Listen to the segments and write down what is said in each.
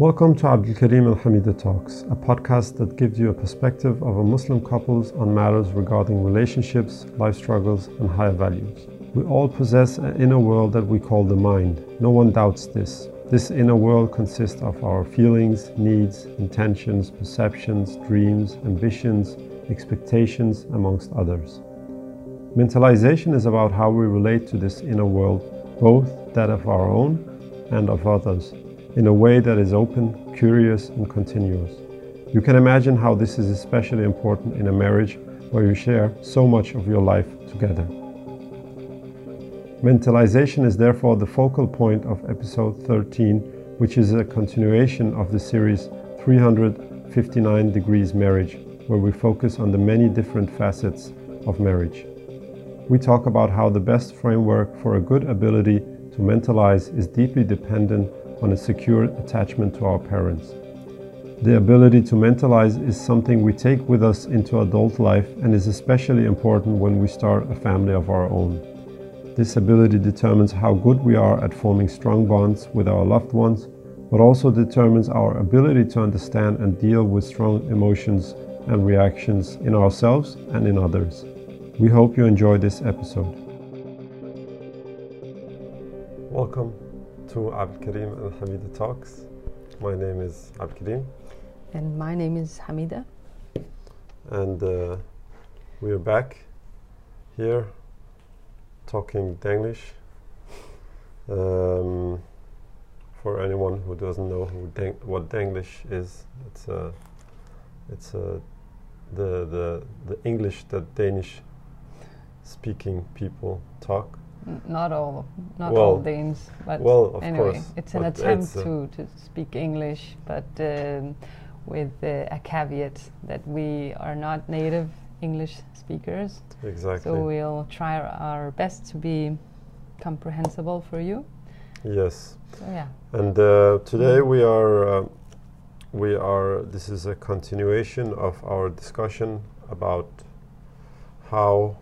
Welcome to Abdul Kareem Al Hamidah Talks, a podcast that gives you a perspective of a Muslim couples on matters regarding relationships, life struggles, and higher values. We all possess an inner world that we call the mind. No one doubts this. This inner world consists of our feelings, needs, intentions, perceptions, dreams, ambitions, expectations, amongst others. Mentalization is about how we relate to this inner world, both that of our own and of others, in a way that is open, curious, and continuous. You can imagine how this is especially important in a marriage where you share so much of your life together. Mentalization is therefore the focal point of episode 13, which is a continuation of the series 359 Degrees Marriage, where we focus on the many different facets of marriage. We talk about how the best framework for a good ability to mentalize is deeply dependent on a secure attachment to our parents. The ability to mentalize is something we take with us into adult life and is especially important when we start a family of our own. This ability determines how good we are at forming strong bonds with our loved ones, but also determines our ability to understand and deal with strong emotions and reactions in ourselves and in others. We hope you enjoy this episode. Welcome to Abdul Kareem Al Hamidah Talks. My name is Abdul Kareem. And my name is Hamida. And we are back here talking Denglish. For anyone who doesn't know what Denglish is, it's the English that Danish speaking people talk. Not all Danes, but anyway, course, it's an attempt to speak English, but with a caveat that we are not native English speakers. Exactly. So we'll try our best to be comprehensible for you. Yes. So, yeah. And today we are. This is a continuation of our discussion about how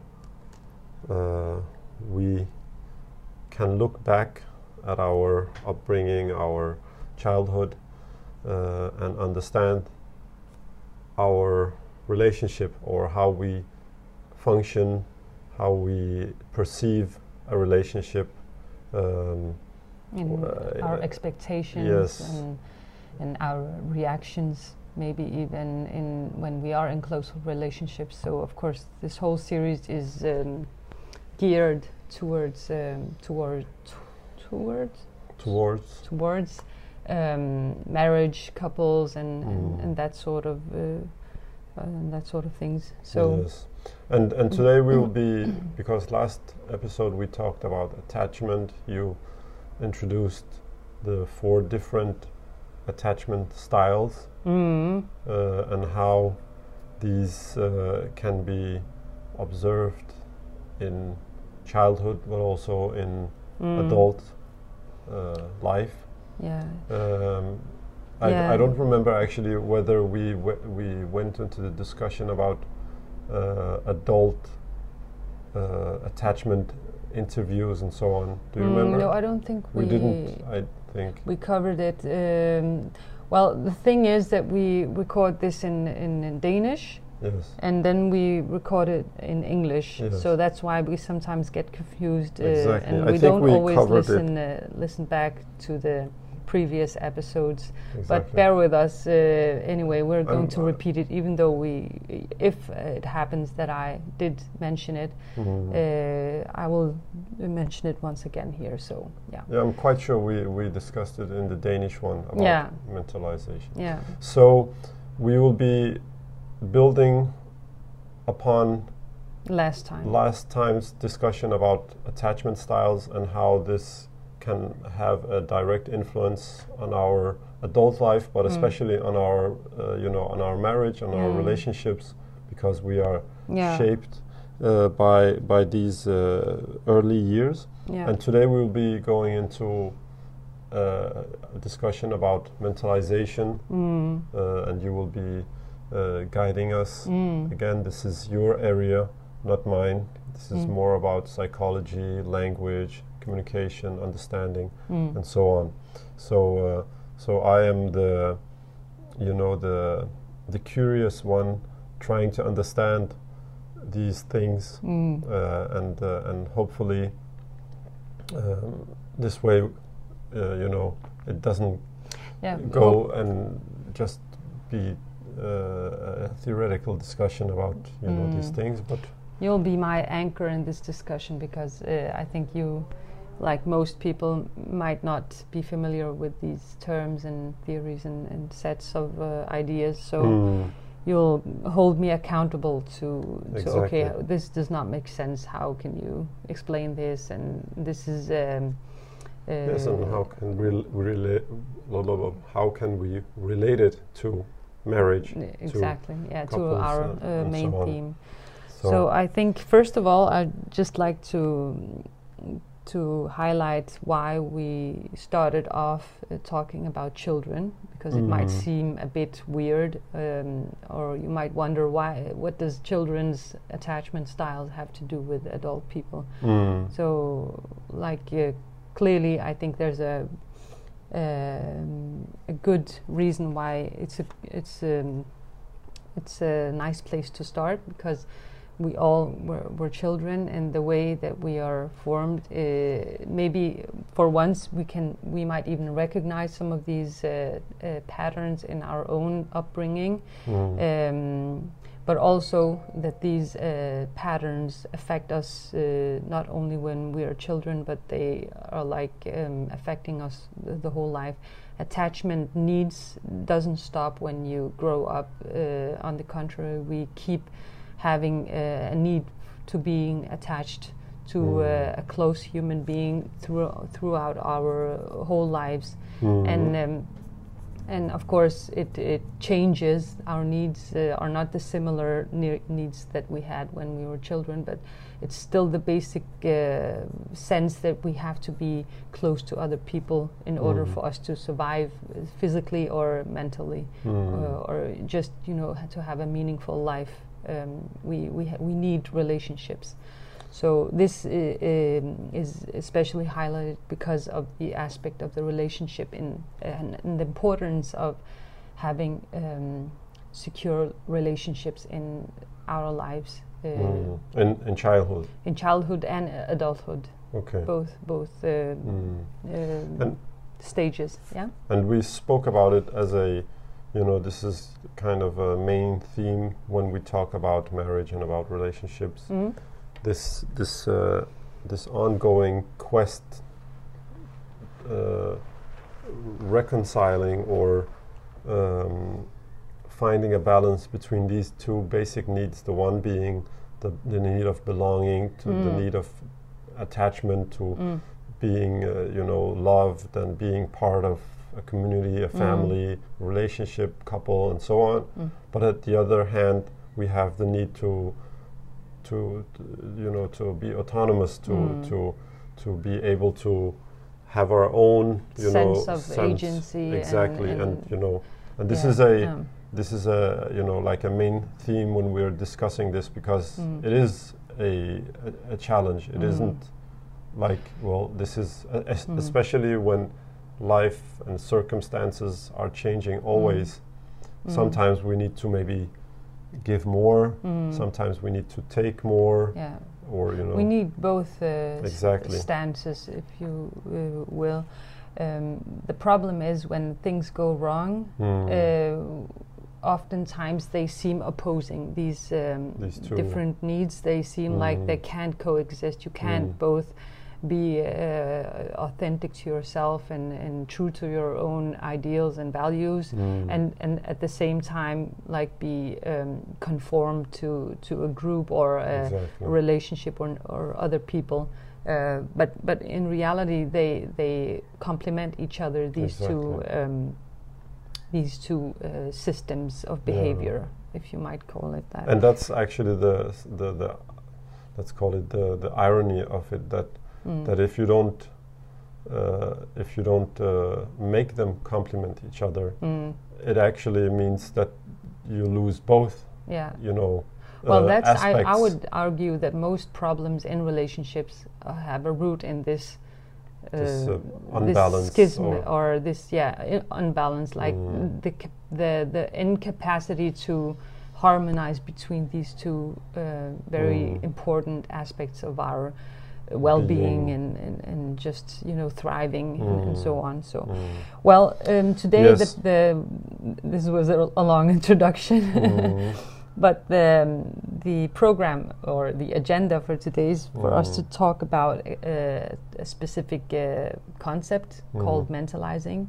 we can look back at our upbringing, our childhood, and understand our relationship, or how we function, how we perceive a relationship. Our expectations, yes. And our reactions, maybe even in when we are in close relationships. So of course this whole series is geared towards marriage, couples, and that sort of things. So yes, and today we will be, because last episode we talked about attachment. You introduced the 4 different attachment styles, and how these can be observed in childhood, but also in adult life. Yeah. I don't remember actually whether we went into the discussion about adult attachment interviews and so on. Do you remember? No, I don't think we didn't. I think we covered it. Well, the thing is that we record this in Danish. Yes. And then we record it in English, yes. So that's why we sometimes get confused, exactly. And we don't always listen back to the previous episodes. Exactly. But bear with us. Anyway, we're going to repeat it, even though if it happens that I did mention it, I will mention it once again here. So yeah. Yeah, I'm quite sure we discussed it in the Danish one about mentalization. Yeah. So we will be building upon last time's discussion about attachment styles and how this can have a direct influence on our adult life, but especially on our on our marriage, on our relationships, because we are shaped by these early years. Yeah. And today we'll be going into a discussion about mentalization, and you will be guiding us. Again, this is your area, not mine. This is more about psychology, language, communication, understanding, and so on. So So I am the, you know, the curious one, trying to understand these things, and hopefully this way, you know, it doesn't go and just be a theoretical discussion about, you know, these things. But you'll be my anchor in this discussion, because I think you, like most people, might not be familiar with these terms and theories and sets of ideas. So you'll hold me accountable to, exactly. Okay, this does not make sense. How can you explain this? And this is. Yes, and how can we relate it to marriage? Exactly. To couples, to our main theme. So I think, first of all, I'd just like to highlight why we started off talking about children, because it might seem a bit weird, or you might wonder what does children's attachment styles have to do with adult people? So, like, clearly I think there's a good reason why it's a nice place to start, because we all were children, and the way that we are formed, maybe for once we might even recognize some of these patterns in our own upbringing, but also that these patterns affect us not only when we are children, but they are like affecting us the whole life. Attachment needs doesn't stop when you grow up. On the contrary, we keep having a need to being attached to a close human being throughout our whole lives, and of course it changes. Our needs are not the similar needs that we had when we were children, but it's still the basic sense that we have to be close to other people in order for us to survive physically or mentally, or just, you know, to have a meaningful life. We need relationships. So this is especially highlighted because of the aspect of the relationship and the importance of having secure relationships in our lives. In childhood. In childhood and adulthood. Okay. Both stages. Yeah. And we spoke about it as a. You know, this is kind of a main theme when we talk about marriage and about relationships. This ongoing quest, reconciling or finding a balance between these two basic needs. The one being the need of belonging, to the need of attachment, to being, you know, loved and being part of a community, a family, relationship, couple, and so on. But at the other hand, we have the need to you know, to be autonomous, to be able to have our own, you sense know, of sense. Agency. Exactly, and you know, and this is a you know, like a main theme when we're discussing this, because it is a challenge. It isn't like, well, this is especially when life and circumstances are changing always. Sometimes we need to maybe give more, sometimes we need to take more, or, you know, we need both stances, if you will. The problem is when things go wrong, oftentimes they seem opposing. These different needs, they seem like they can't coexist. You can't both be authentic to yourself and true to your own ideals and values, and at the same time, like, be conformed to a group or a relationship or other people. But in reality, they complement each other. These two systems of behavior, if you might call it that. And that's actually the let's call it the irony of it, that. That if you don't make them complement each other, it actually means that you lose both. Yeah. You know. Well, that's I would argue that most problems in relationships have a root in this this schism or this unbalance, like the incapacity to harmonize between these two very important aspects of our well-being and just, you know, thriving and so on. So well, today this was a long introduction. But the program or the agenda for today is for us to talk about a specific concept called mentalizing,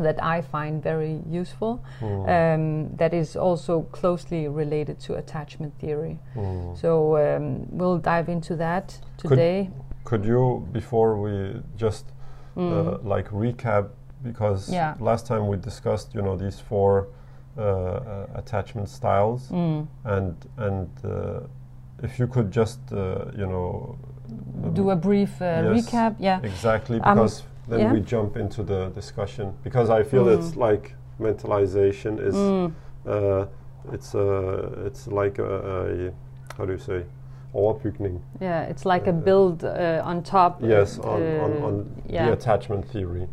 that I find very useful, that is also closely related to attachment theory. So we'll dive into that today. Could you, before we just like recap, because last time we discussed, you know, these four attachment styles, and if you could just you know, do a brief recap. Exactly, because then we jump into the discussion, because I feel it's like mentalization is it's like a how do you say, it's like a build on top, on the attachment theory.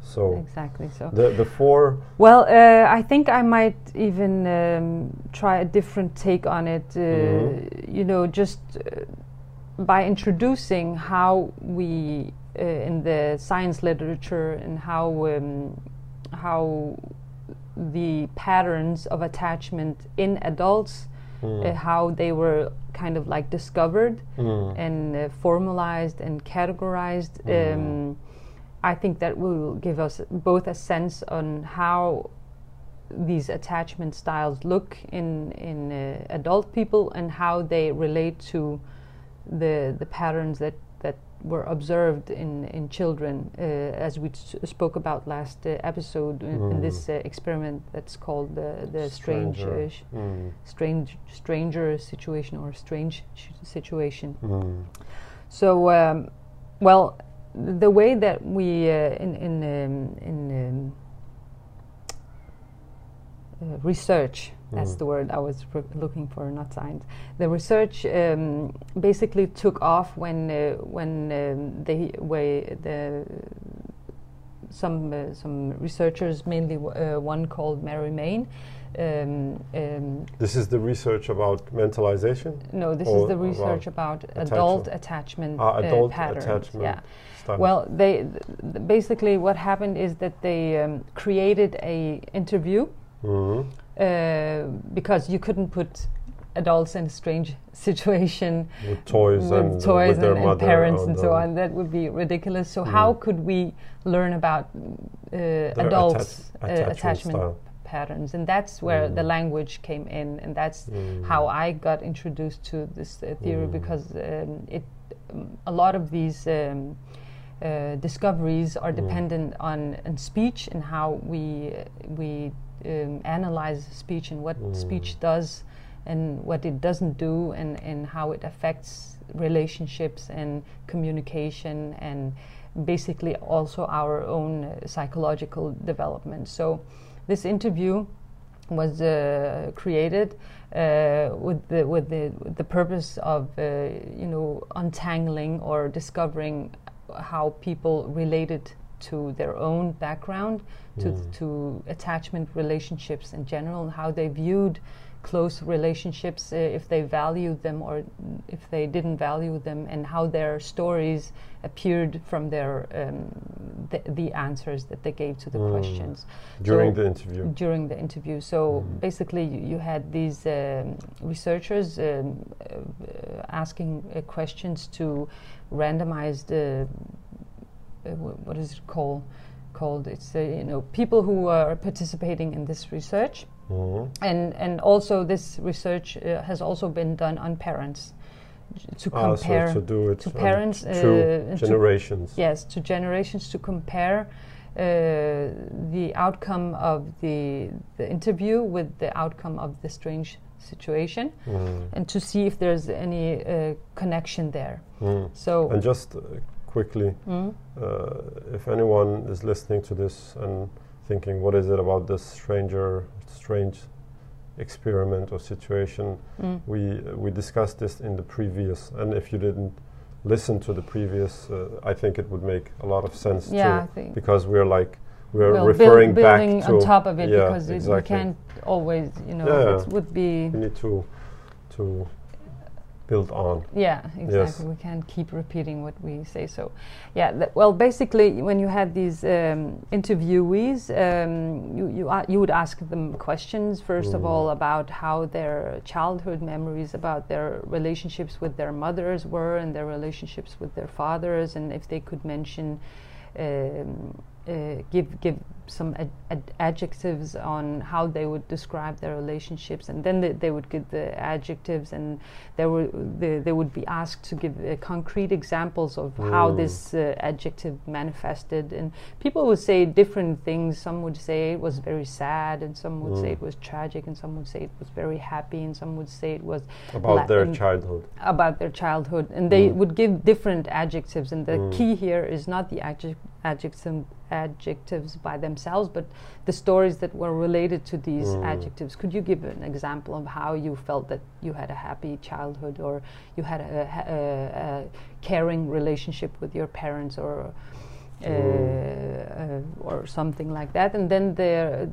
So exactly. So the four. Well, I think I might even try a different take on it. You know, just by introducing how we in the science literature and how the patterns of attachment in adults, how they were kind of like discovered and formalized and categorized. I think that will give us both a sense on how these attachment styles look in adult people and how they relate to the patterns that were observed in children, as we spoke about last episode in this experiment that's called the strange situation. So well, the way that we research, that's the word I was looking for, not science. The research basically took off when some researchers, mainly one called Mary Main. This is the research about mentalization? No, this is the research about adult attachment patterns. Attachment style. Well, they basically what happened is that they created a interview because you couldn't put adults in a strange situation with toys and parents and so on. That would be ridiculous. So how could we learn about adults' attachment style patterns? And that's where the language came in, and that's how I got introduced to this theory, because a lot of these discoveries are dependent on speech and how we analyze speech and what speech does and what it doesn't do, and how it affects relationships and communication and basically also our own psychological development. So this interview was created with the purpose of you know, untangling or discovering how people related to their own background, to attachment relationships in general, and how they viewed close relationships, if they valued them or if they didn't value them, and how their stories appeared from their the answers that they gave to the questions during the interview. So basically you had these researchers asking questions to randomized what is it called? It's you know, people who are participating in this research. And also this research has also been done on parents to compare, so to do it to parents, generations. Yes, to generations, to compare the outcome of the interview with the outcome of the strange situation, and to see if there's any connection there. So and just quickly, if anyone is listening to this and thinking, what is it about this strange experiment or situation? We discussed this in the previous, and if you didn't listen to the previous, I think it would make a lot of sense too, because we're like, we're referring back to on top of it, because we can't always, you know, it would be, we need to build on. Yeah, exactly. Yes. We can't keep repeating what we say. So, yeah. Well, basically, when you had these interviewees, you would ask them questions first of all about how their childhood memories, about their relationships with their mothers were, and their relationships with their fathers, and if they could mention, give some adjectives on how they would describe their relationships, and then they would give the adjectives, and they would be asked to give concrete examples of how this adjective manifested, and people would say different things. Some would say it was very sad, and some would say it was tragic, and some would say it was very happy, and some would say it was about their childhood. About their childhood, and they would give different adjectives, and the key here is not the adjectives by themselves, but the stories that were related to these adjectives. Could you give an example of how you felt that you had a happy childhood, or you had a caring relationship with your parents, or something like that? And then the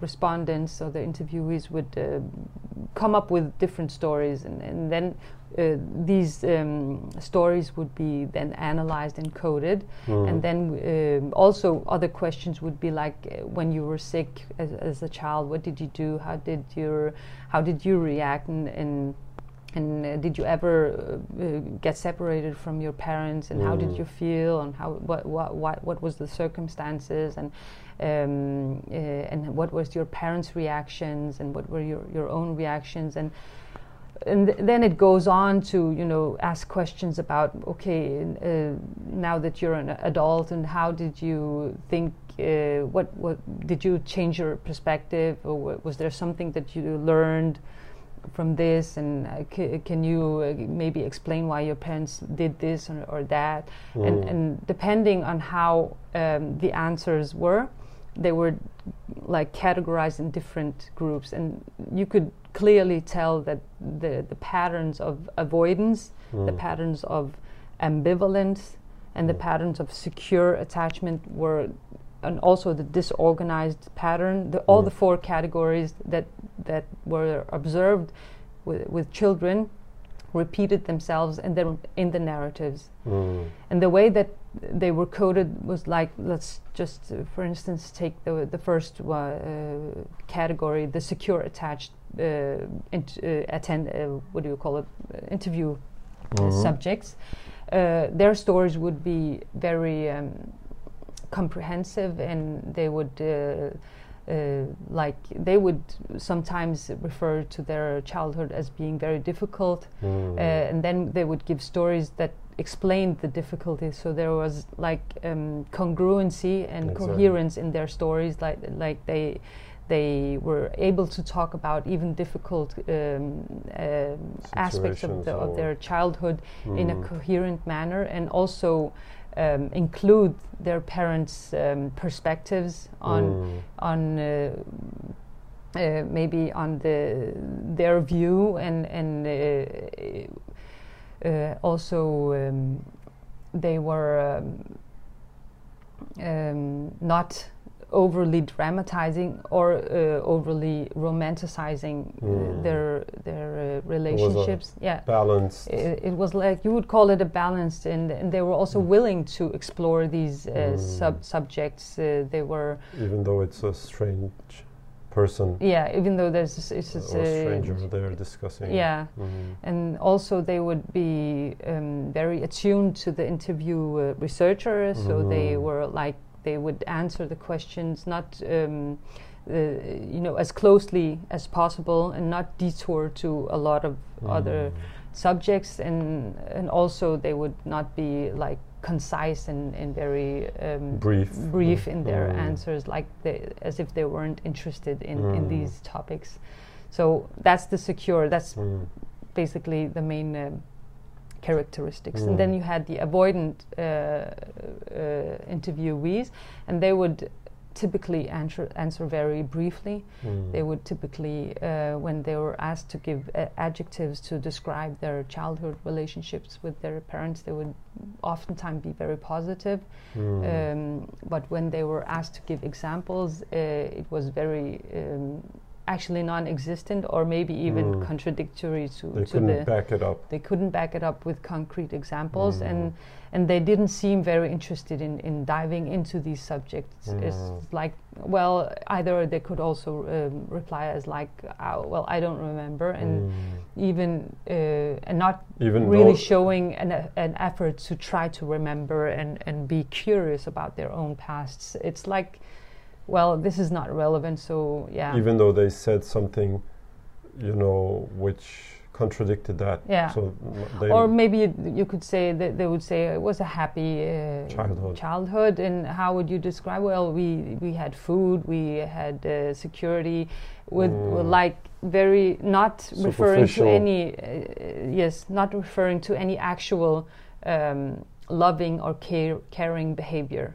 respondents or the interviewees would come up with different stories, and then these stories would be then analyzed and coded, and then also other questions would be like, when you were sick as a child, what did you do? How did you react? And did you ever get separated from your parents? And how did you feel? And how what was the circumstances? And what was your parents' reactions? And what were your own reactions? And then it goes on to, you know, ask questions about, okay, now that you're an adult, and how did you think, what did you change your perspective, or was there something that you learned from this, and can you maybe explain why your parents did this or that? And depending on how the answers were, they were like categorized in different groups, and you could clearly tell that the patterns of avoidance, the patterns of ambivalence, and the patterns of secure attachment were, and also the disorganized pattern, all the four categories that were observed with children repeated themselves in the narratives. And the way that they were coded was like, let's just, for instance, take the first category, the secure attached interview subjects. Their stories would be very comprehensive, and they would sometimes refer to their childhood as being very difficult, and then they would give stories that explained the difficulties. So there was like congruency and coherence in their stories, like they were able to talk about even difficult aspects of their childhood in a coherent manner, and also include their parents' perspectives on maybe on their view, and also they were not overly dramatizing or overly romanticizing their relationships. Balanced. It was like, you would call it a balanced, and they were also willing to explore these subjects. They were, even though it's a strange person. Yeah, even though it's a stranger they're discussing. Yeah, and also they would be very attuned to the interview researcher, so they were like, they would answer the questions not, you know, as closely as possible, and not detour to a lot of other subjects, and also they would not be like concise and very brief in their answers, like as if they weren't interested in these topics. So that's the secure. That's basically the main characteristics. And then you had the avoidant interviewees, and they would typically answer very briefly. They would typically, when they were asked to give adjectives to describe their childhood relationships with their parents, they would oftentimes be very positive. But when they were asked to give examples, it was very actually non-existent, or maybe even contradictory to the... They couldn't back it up. They couldn't back it up with concrete examples, and they didn't seem very interested in diving into these subjects. It's like, well, either they could also reply as like, well, I don't remember, and even and not even really showing an effort to try to remember and be curious about their own pasts. It's like, well, this is not relevant, so yeah. Even though they said something, you know, which contradicted that. Yeah. So or maybe you could say that they would say it was a happy childhood, and how would you describe? Well, we had food, we had security, with like very not referring to any not referring to any actual loving or caring behavior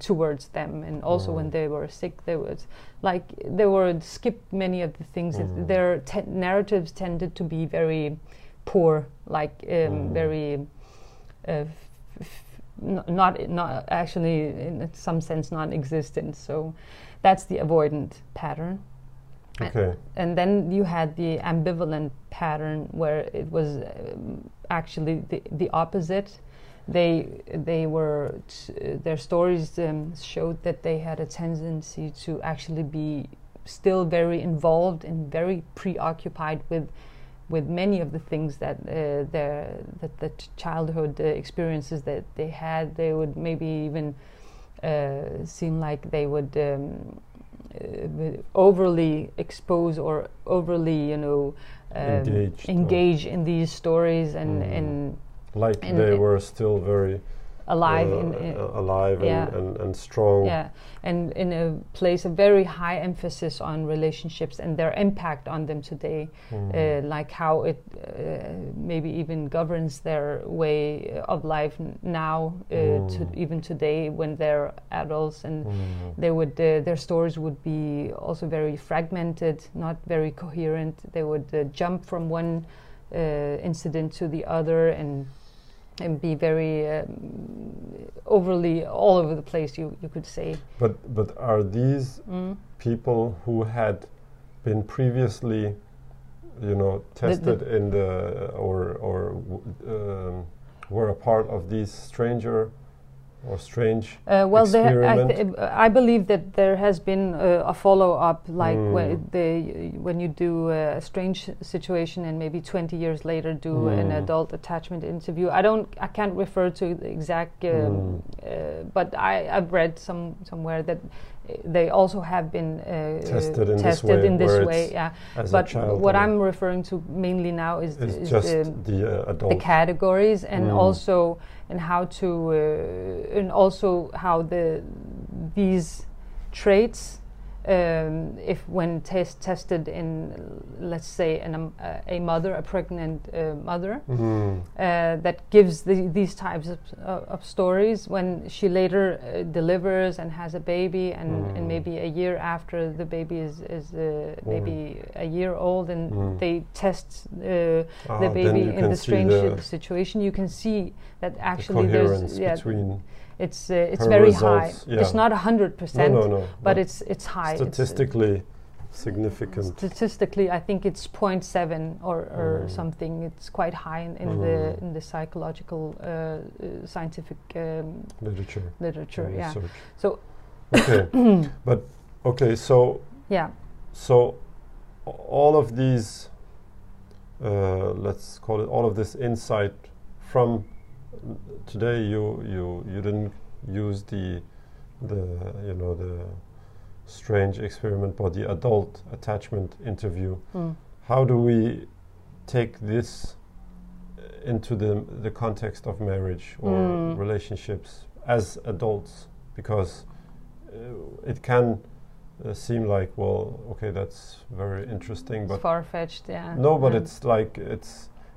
towards them. And also when they were sick, they would like they would skip many of the things. Their narratives tended to be very poor, like very not actually in some sense non-existent. So that's the avoidant pattern. Okay. And then you had the ambivalent pattern, where it was actually the opposite. They were their stories showed that they had a tendency to actually be still very involved and very preoccupied with many of the things that the childhood experiences that they had. They would maybe even seem like they would overly expose or overly, you know, engage in these stories and like they were still very alive, and strong. Yeah, and in a place of very high emphasis on relationships and their impact on them today, like how it maybe even governs their way of life now, even today when they're adults. And they would their stories would be also very fragmented, not very coherent. They would jump from one incident to the other and be very overly all over the place, you could say. But are these people who had been previously, you know, tested in the were a part of these strange well, experiment? I believe that there has been a follow-up, like when you do a strange situation and maybe 20 years later do an adult attachment interview. I can't refer to the exact, but I've read somewhere that they also have been tested in this way. Yeah, but what I'm referring to mainly now is just the categories, and also how these traits, if when tested in, let's say, a pregnant mother, that gives these types of stories when she later delivers and has a baby, and maybe a year after the baby is maybe a year old, and they test the baby in the strange situation, you can see that actually the coherence between it's very results, high. Yeah. It's not 100%, but it's high. Statistically significant. Statistically, I think it's 0.7 or something. It's quite high in the psychological scientific literature. Yeah. Research. So. Okay, so. Yeah. So, all of these, let's call it, all of this insight from. Today you didn't use the strange experiment, but the adult attachment interview. How do we take this into the context of marriage or relationships as adults? Because it can seem like, well, okay, that's very interesting, but far-fetched. Yeah. No, but it's like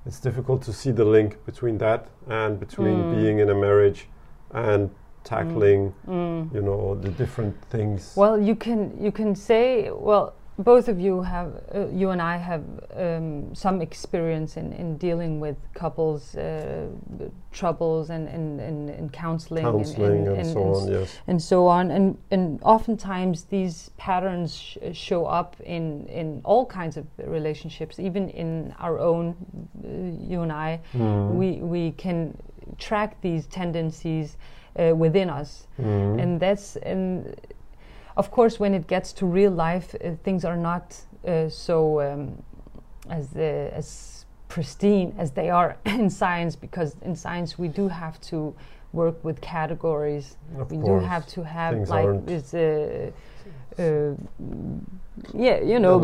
it's difficult to see the link between that and between being in a marriage and tackling, you know, the different things? Well, you can say, well, both of you have, you and I have some experience in dealing with couples' troubles and counseling and so on. And oftentimes these patterns show up in all kinds of relationships, even in our own, you and I. We can track these tendencies within us, and of course, when it gets to real life, things are not so as pristine as they are in science, because in science we do have to work with categories.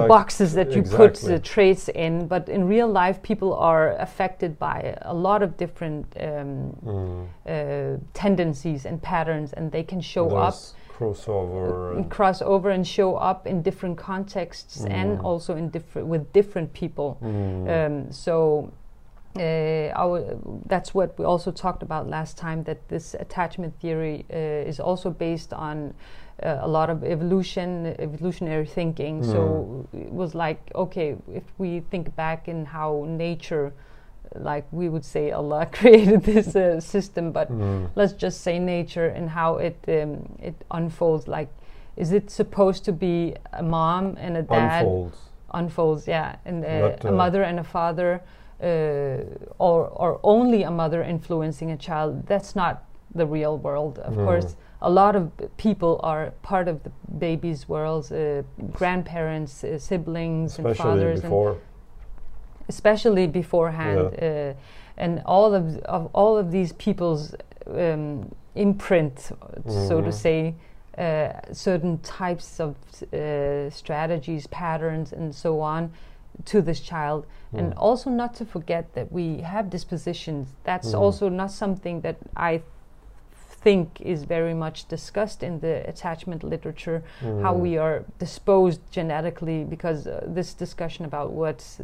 Boxes that you put the traits in. But in real life, people are affected by a lot of different tendencies and patterns, and they can show up. Crossover and show up in different contexts and also in with different people. That's what we also talked about last time, that this attachment theory is also based on a lot of evolutionary thinking. So it was like, okay, if we think back in how nature, like we would say Allah created this system, but let's just say nature and how it unfolds. Like, is it supposed to be a mom and a dad? Unfolds, yeah, and a mother and a father, or only a mother influencing a child? That's not the real world, of course. A lot of people are part of the baby's worlds, grandparents, siblings, especially and fathers. Especially beforehand, and all of these people's imprint, so to say, certain types of strategies, patterns, and so on, to this child. And also not to forget that we have dispositions. That's also not something that I think is very much discussed in the attachment literature, how we are disposed genetically, because this discussion about what's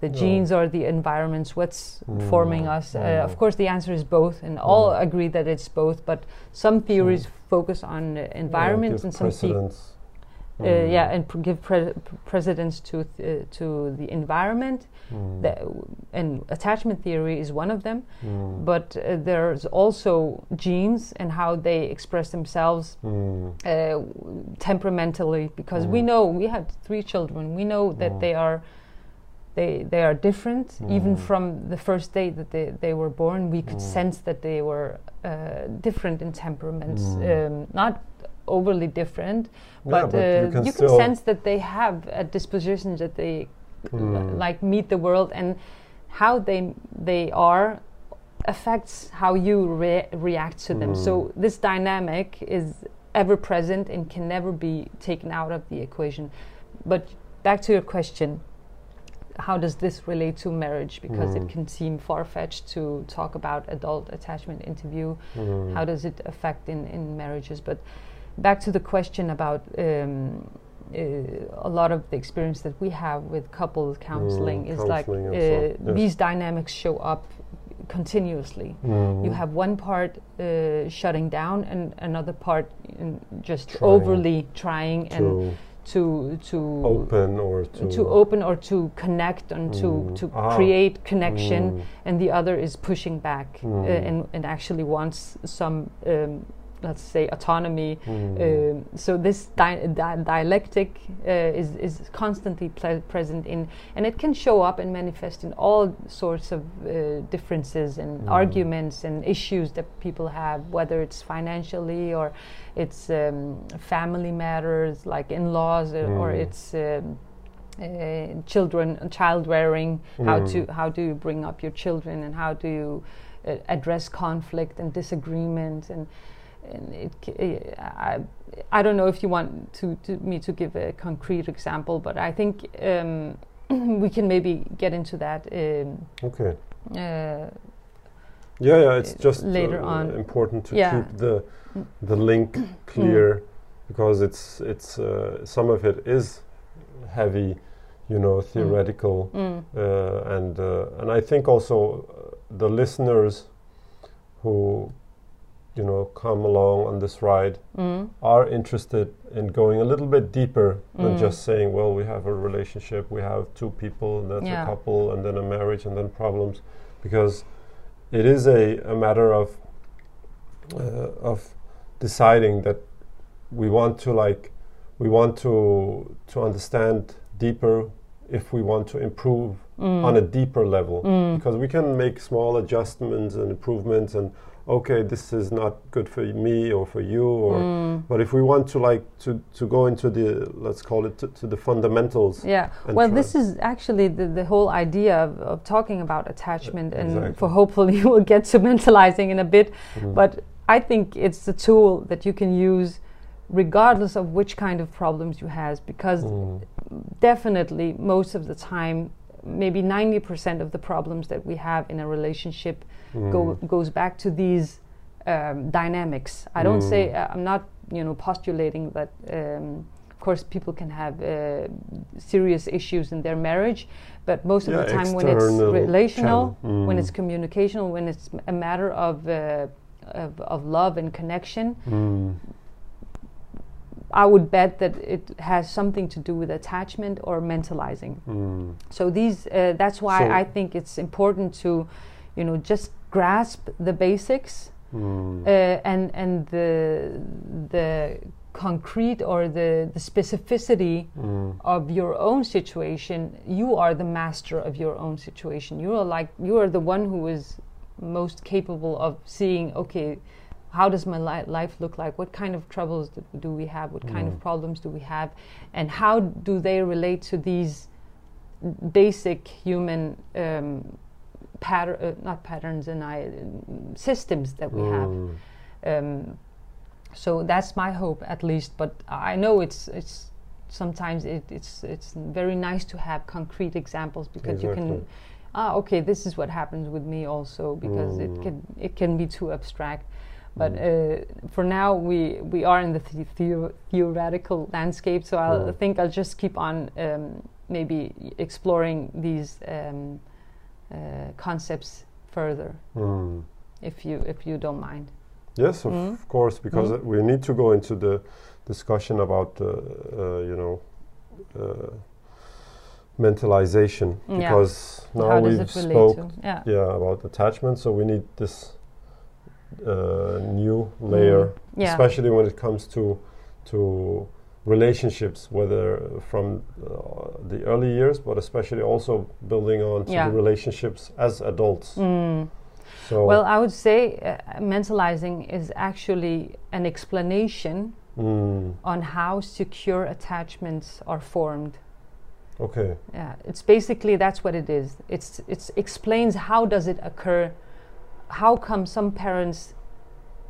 the genes or the environments, what's forming us. Of course, the answer is both, and all agree that it's both, but some theories focus on environments and some precedence. Precedence to the environment, and attachment theory is one of them. But there's also genes and how they express themselves temperamentally, because we know, we have 3 children. We know that they are different, even from the first day that they were born. We could sense that they were different in temperaments, not overly different, but you can sense that they have a disposition that they meet the world, and how they are affects how you react to them. So this dynamic is ever present and can never be taken out of the equation. But back to your question, how does this relate to marriage? Because it can seem far-fetched to talk about adult attachment interview. How does it affect in marriages? But back to the question about a lot of the experience that we have with couples counseling is counseling, like these dynamics show up continuously. You have one part shutting down and another part overly trying and to open or to connect and to create connection, and the other is pushing back and actually wants some let's say autonomy. So this dialectic is constantly present in, and it can show up and manifest in all sorts of differences and arguments and issues that people have, whether it's financially or it's family matters like in-laws or it's child rearing. How do you bring up your children, and how do you address conflict and disagreement? And I don't know if you want me to give a concrete example, but I think we can maybe get into that. Okay. It's just later on important to keep the link clear, because it's some of it is heavy, you know, theoretical, and I think also the listeners who you know, come along on this ride are interested in going a little bit deeper than just saying, well, we have a relationship, we have two people, and that's a couple, and then a marriage, and then problems, because it is a matter of deciding that we want to, like, we want to understand deeper if we want to improve on a deeper level, because we can make small adjustments and improvements and okay, this is not good for me or for you, or but if we want to, like, to go into the, let's call it, to the fundamentals. Yeah, well, this is actually the whole idea of talking about attachment, and for hopefully we'll get to mentalizing in a bit, but I think it's a tool that you can use regardless of which kind of problems you has, because definitely most of the time, maybe 90% of the problems that we have in a relationship goes back to these dynamics. I don't say, I'm not, you know, postulating that, of course, people can have serious issues in their marriage, but most of the time when it's relational, when it's communicational, when it's a matter of love and connection, I would bet that it has something to do with attachment or mentalizing. So these, that's why I think it's important to, you know, just grasp the basics and the concrete or the specificity of your own situation. You are the master of your own situation. You are, like, you are the one who is most capable of seeing, okay, how does my life look like? What kind of troubles do we have? What kind of problems do we have? And how do they relate to these basic human systems that we have? So that's my hope, at least. But I know it's sometimes it's very nice to have concrete examples, because you can, okay, this is what happens with me also, because it can be too abstract. But for now, we are in the theoretical landscape, so I think I'll just keep on maybe exploring these concepts further, if you don't mind. Yes, of course, because we need to go into the discussion about you know, mentalization, because now we've spoke about attachment, so we need this new layer, especially when it comes to relationships, whether from the early years, but especially also building on to the relationships as adults. So well, I would say mentalizing is actually an explanation on how secure attachments are formed. Okay. Yeah, it's basically, that's what it is. It explains how does it occur. How come some parents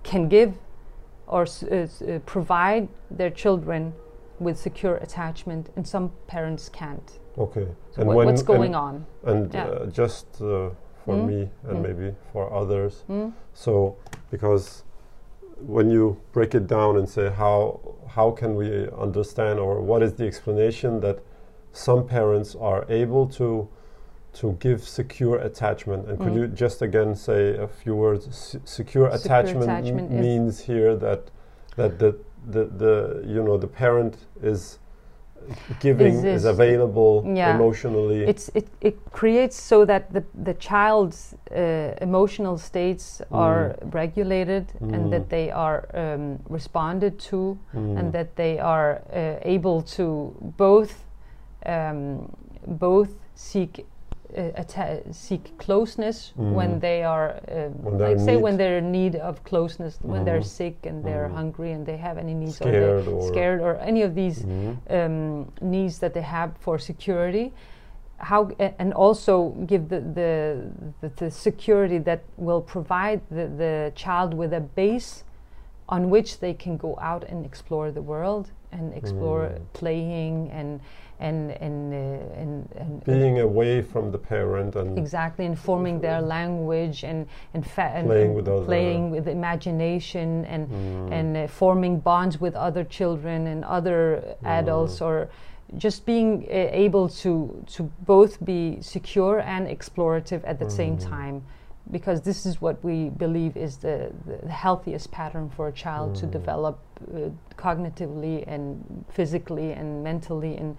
can give or provide their children with secure attachment, and some parents can't? Okay. So and what's going on? And just for me and maybe for others. So, because when you break it down and say how can we understand, or what is the explanation that some parents are able to give secure attachment, and could you just again say a few words? Secure attachment means here that the you know, the parent is giving, is available emotionally. It creates so that the child's emotional states are regulated, and that they are responded to, and that they are able to both seek closeness when they are, when they're in need of closeness, when they're sick and they're hungry and they have any needs, or any of these needs that they have for security. And also give the security that will provide the child with a base on which they can go out and explore the world, and explore playing and being away from the parent, and exactly, and forming their language, and playing with imagination, and forming bonds with other children and other adults, or just being able to both be secure and explorative at the same time. because this is what we believe is the healthiest pattern for a child to develop cognitively and physically and mentally and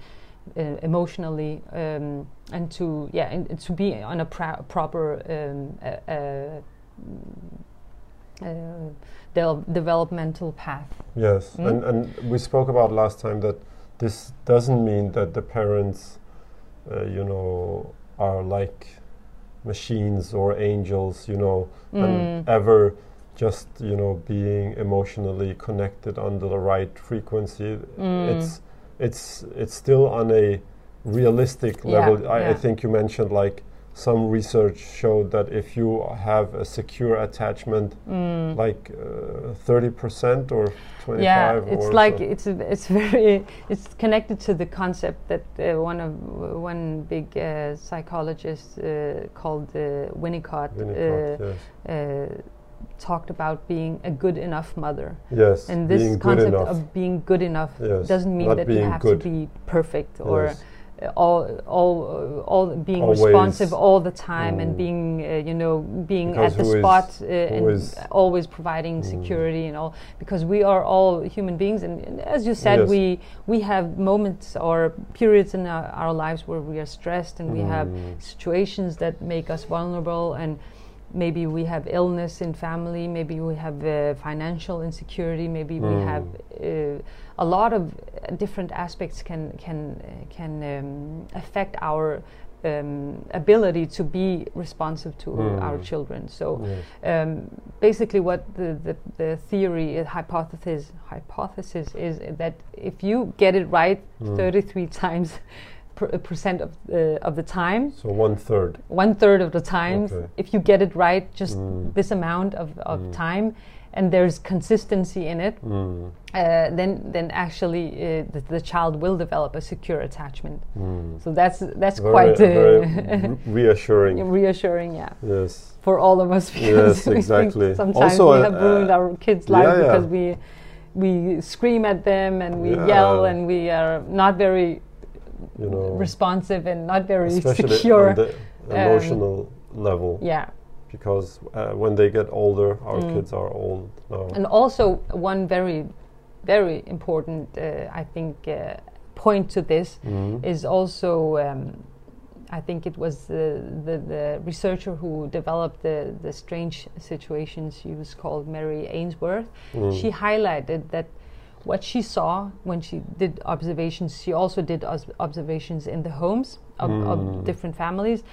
emotionally, and to and to be on a proper developmental path. Yes, and we spoke about last time that this doesn't mean that the parents, you know, are like machines or angels, you know, and ever just, you know, being emotionally connected under the right frequency. It's still on a realistic level. I think you mentioned, like, some research showed that if you have a secure attachment, like 30% or 25%, it's like so. it's connected to the concept that one big psychologist called Winnicott talked about being a good enough mother. Yes, and this concept of being good enough doesn't mean that you have to be perfect or. Being always responsive all the time and being you know, being at the spot and always providing security and all, because we are all human beings, and as you said, we have moments or periods in our lives where we are stressed, and we have situations that make us vulnerable, and maybe we have illness in family, maybe we have financial insecurity, maybe we have a lot of different aspects can affect our ability to be responsive to our children. So basically what the theory, hypothesis is that if you get it right 33 times percent of the time, so one third of the time, if you get it right just this amount of time, and there's consistency in it, then actually the child will develop a secure attachment. So that's very quite reassuring. Reassuring, yes, for all of us, because we think sometimes also we have ruined our kids' lives because we scream at them and we yell and we are not very, you know, responsive and not very secure on the emotional level. Yeah, because when they get older, our kids are old now. And also one very, very important, I think, point to this is also, I think it was the researcher who developed the strange situations. She was called Mary Ainsworth. She highlighted that what she saw when she did observations, she also did observations in the homes of different families.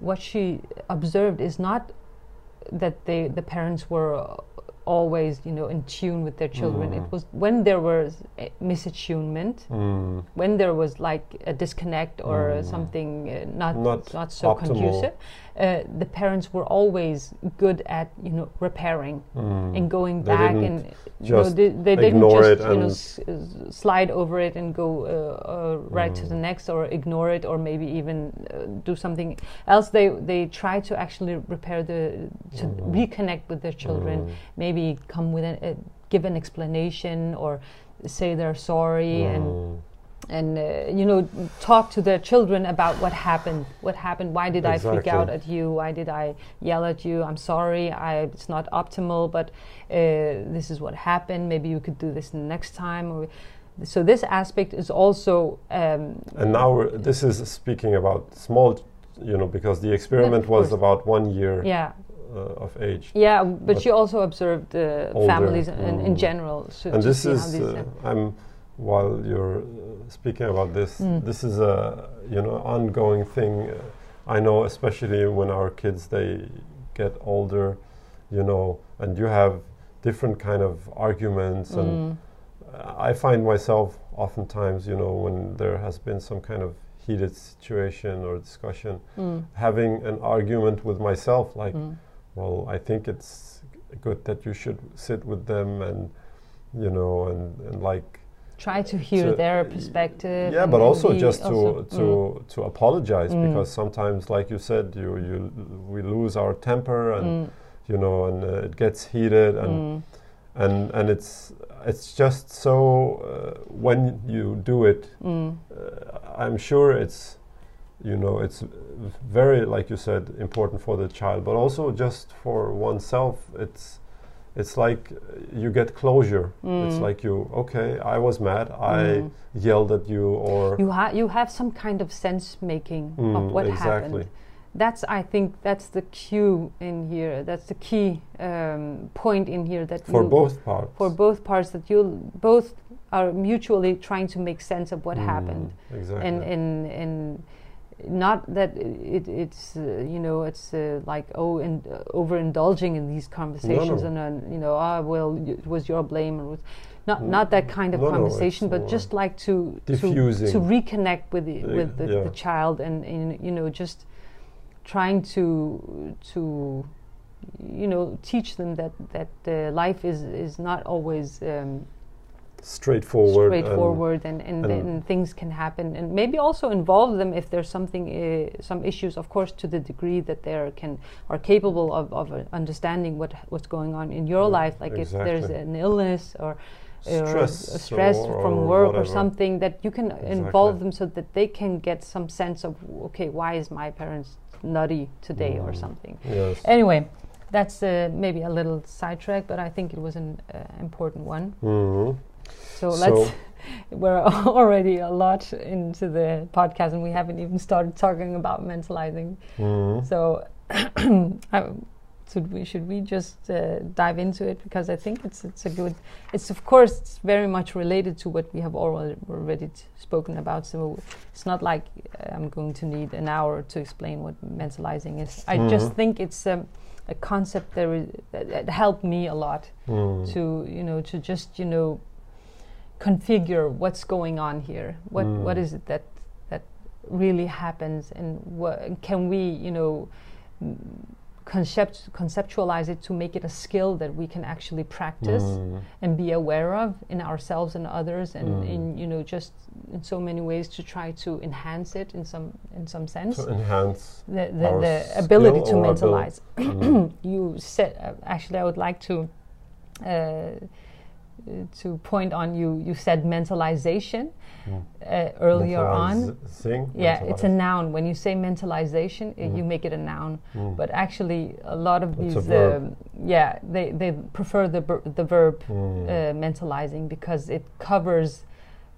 What she observed is not that the parents were always, you know, in tune with their children. It was when there was misattunement, when there was like a disconnect or something not so optimal, conducive, the parents were always good at, you know, repairing and going back, and just they didn't just, you know, slide over it and go right to the next, or ignore it, or maybe even do something else. They try to actually repair to reconnect with their children, maybe come with give an explanation or say they're sorry, and you know, talk to their children about what happened, why did I freak out at you, why did I yell at you, I'm sorry, it's not optimal, but this is what happened, maybe you could do this next time. So this aspect is also and now this is speaking about small, you know, because the experiment was about 1 year of age. Yeah, but you also observed families in general. So and this is, while you're speaking about this, this is a, you know, ongoing thing. I know, especially when our kids, they get older, you know, and you have different kind of arguments, and I find myself oftentimes, you know, when there has been some kind of heated situation or discussion, having an argument with myself, like, well, I think it's good that you should sit with them, and, you know, and like try to hear their perspective. Yeah, but also just to apologize, because sometimes, like you said, we lose our temper, and you know, and it gets heated, and it's just so when you do it, I'm sure it's, you know, it's very, like you said, important for the child, but also just for oneself. It's like you get closure. It's like you, okay, I was mad, I yelled at you, or... You have some kind of sense-making of what happened. That's, I think, that's the cue in here, that's the key point in here. That for both parts. For both parts, that you both are mutually trying to make sense of what happened. Exactly. And not that it's you know, it's like, oh, and overindulging in these conversations, and you know, ah, well, it was your blame, and not that kind of conversation, but just like to reconnect with the child, and you know, just trying to you know, teach them that life is not always straightforward, and things can happen, and maybe also involve them if there's something, some issues, of course, to the degree that they are capable of understanding what's going on in your life, like if there's an illness or stress from work or something, that you can involve them so that they can get some sense of, okay, why is my parents nutty today or something. Anyway, that's maybe a little sidetrack, but I think it was an important one. So we're already a lot into the podcast, and we haven't even started talking about mentalizing. So should we just dive into it, because I think it's a good. It's, of course, it's very much related to what we have already spoken about. So it's not like I'm going to need an hour to explain what mentalizing is. I just think it's a concept that helped me a lot to configure what's going on here. What is it that really happens, and can we conceptualize it to make it a skill that we can actually practice and be aware of in ourselves and others, and in just in so many ways to try to enhance it in some sense. To enhance the ability to mentalize. You said actually, I would like to point on you said mentalization earlier on. Yeah, it's a noun. When you say mentalization, you make it a noun. But actually, a lot of these, they prefer the verb mentalizing, because it covers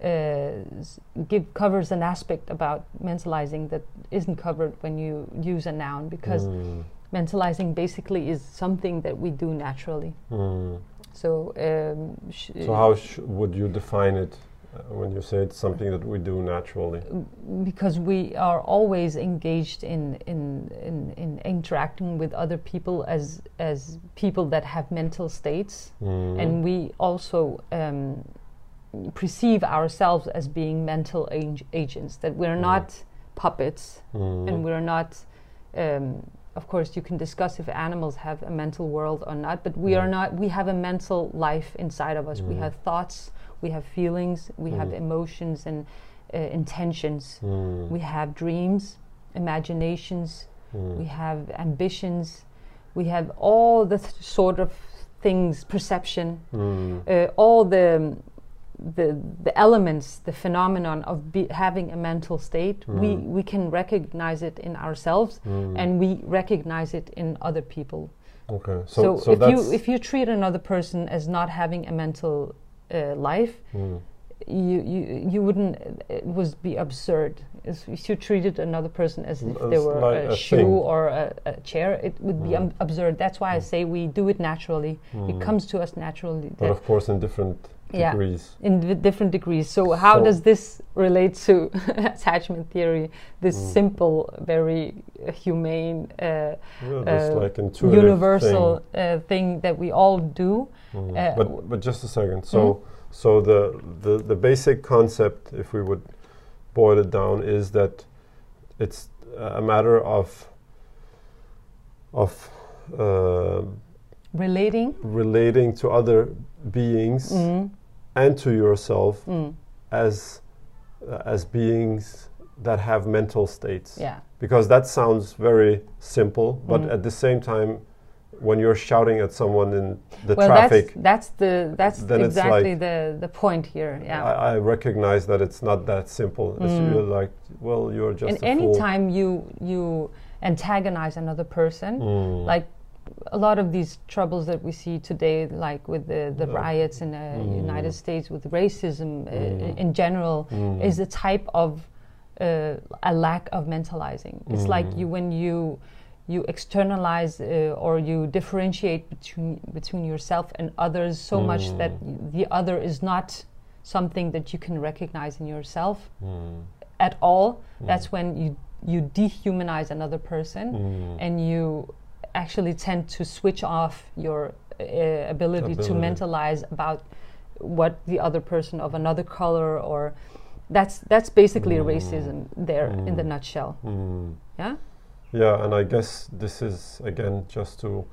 an aspect about mentalizing that isn't covered when you use a noun, because mentalizing basically is something that we do naturally. So, how would you define it when you say it's something that we do naturally? Because we are always engaged in interacting with other people as people that have mental states, and we also perceive ourselves as being mental agents. That we're not puppets, and we're not. Of course, you can discuss if animals have a mental world or not, but we are not. We have a mental life inside of us. We have thoughts, we have feelings, we have emotions and intentions. We have dreams, imaginations, we have ambitions, we have all the sort of things, perception, all the elements, the phenomenon of having a mental state. We can recognize it in ourselves, and we recognize it in other people. Okay. So if you treat another person as not having a mental life, you wouldn't. It would be absurd. If you treated another person as if they were like a shoe or a chair, it would be absurd. That's why I say we do it naturally. It comes to us naturally. But of course, in different degrees. In different degrees. So how does this relate to attachment theory? This simple, very humane, like universal thing that we all do. But just a second. So the basic concept, if we would boil it down, is that it's a matter of relating to other beings and to yourself as beings that have mental states. Because that sounds very simple, but at the same time when you're shouting at someone in the traffic, that's exactly like the point here. Yeah, I recognize that it's not that simple. Mm. It's you're like, well, you're just. And any time you antagonize another person, like a lot of these troubles that we see today, like with the riots in the United States, with racism in general, is a type of a lack of mentalizing. It's like when you externalize or you differentiate between yourself and others so much that the other is not something that you can recognize in yourself at all. That's when you dehumanize another person and you actually tend to switch off your ability to mentalize about what the other person of another color or that's basically racism there in the nutshell. Yeah. Yeah, and I guess this is, again, just to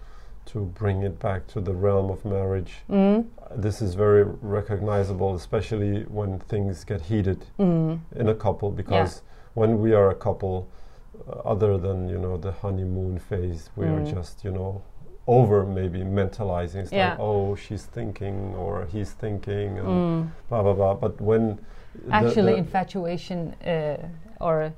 bring it back to the realm of marriage. This is very recognizable, especially when things get heated in a couple, because when we are a couple, other than, the honeymoon phase, we are just, over maybe mentalizing. It's like, oh, she's thinking or he's thinking and blah, blah, blah. But when... Actually, the infatuation or...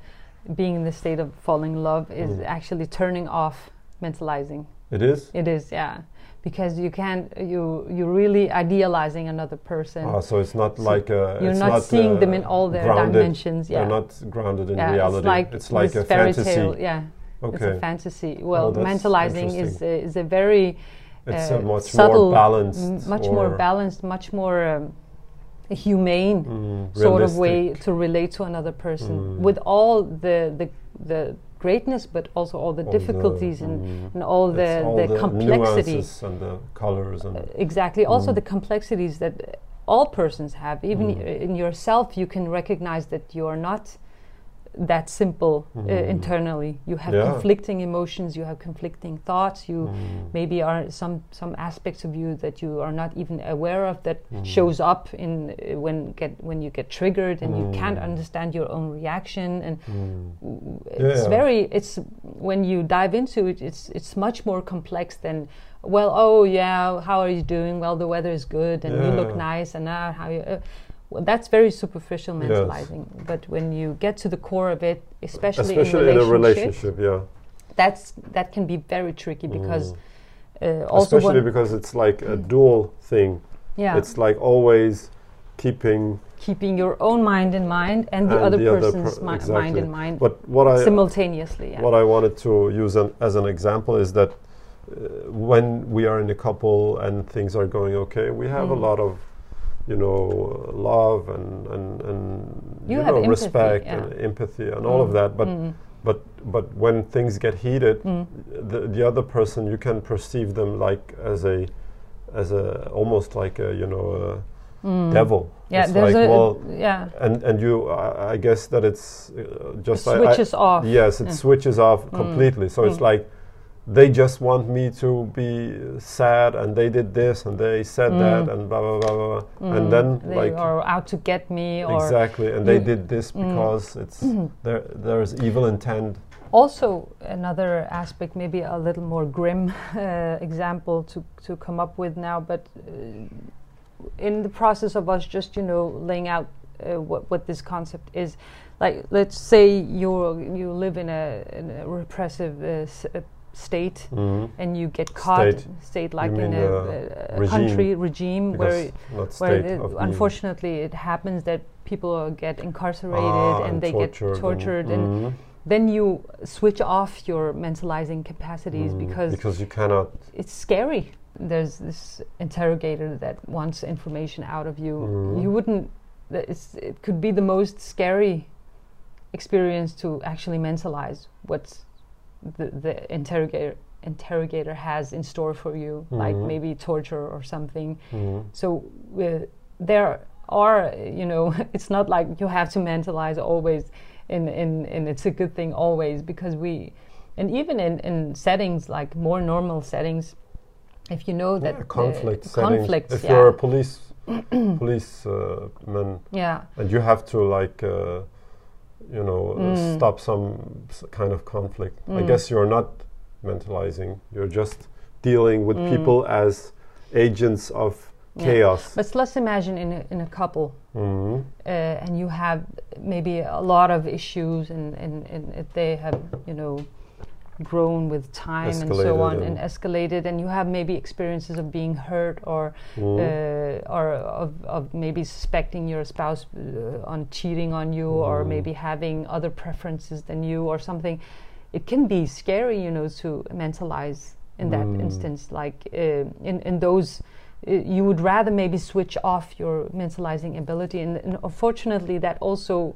being in the state of falling in love is actually turning off mentalizing. It is? It is, yeah. Because you can't, you're really idealizing another person. Ah, so it's not like a... You're not seeing them in all their dimensions, yeah. They're not grounded in reality. It's like a fantasy. Fairy tale, yeah. Okay. It's a fantasy. Well, mentalizing is a very it's a much subtle, more balanced. Much more balanced, much more... a humane sort of way to relate to another person with all the greatness, but also all the difficulties and all the complexities and the colors and exactly also the complexities that all persons have. Even in yourself, you can recognize that you are not that simple internally. You have conflicting emotions, you have conflicting thoughts, you maybe are some aspects of you that you are not even aware of that shows up in when you get triggered and you can't understand your own reaction and it's when you dive into it, it's much more complex than how are you doing? Well, the weather is good and you look nice and now how you well, that's very superficial mentalizing, but when you get to the core of it, especially in a relationship, that can be very tricky because especially because it's like a dual thing. Yeah, it's like always keeping your own mind in mind and the other person's mind in mind, but simultaneously. What I wanted to use as an example is that when we are in a couple and things are going okay, we have a lot of love and respect and empathy and all of that. But but when things get heated, the other person, you can perceive them like as a almost like a devil. Yeah, it's there's like, and you I guess that it's just it switches off. Yes, it switches off completely. So it's like. They just want me to be sad, and they did this, and they said that, and blah blah blah blah, and then they are out to get me, or exactly, and they did this because it's there's evil intent. Also, another aspect, maybe a little more grim example to come up with now, but in the process of us just laying out what this concept is, like let's say you live in a repressive state and you get caught like in a country regime where unfortunately it happens that people get incarcerated and they get tortured and then you switch off your mentalizing capacities because you cannot. It's scary. There's this interrogator that wants information out of you. You wouldn't it could be the most scary experience to actually mentalize what's the interrogator has in store for you, like maybe torture or something. So there are, it's not like you have to mentalize always, and it's a good thing always, because and even in settings like more normal settings, if you know that conflicts. If you're a policeman, and you have to like. Stop some kind of conflict. I guess you're not mentalizing. You're just dealing with people as agents of chaos. But let's imagine in a couple, and you have maybe a lot of issues, and they have, you know, grown with time escalated and so on, and escalated, and you have maybe experiences of being hurt or of maybe suspecting your spouse on cheating on you, or maybe having other preferences than you or something. It can be scary, you know, to mentalize in that instance. Like in those, you would rather maybe switch off your mentalizing ability, and unfortunately that also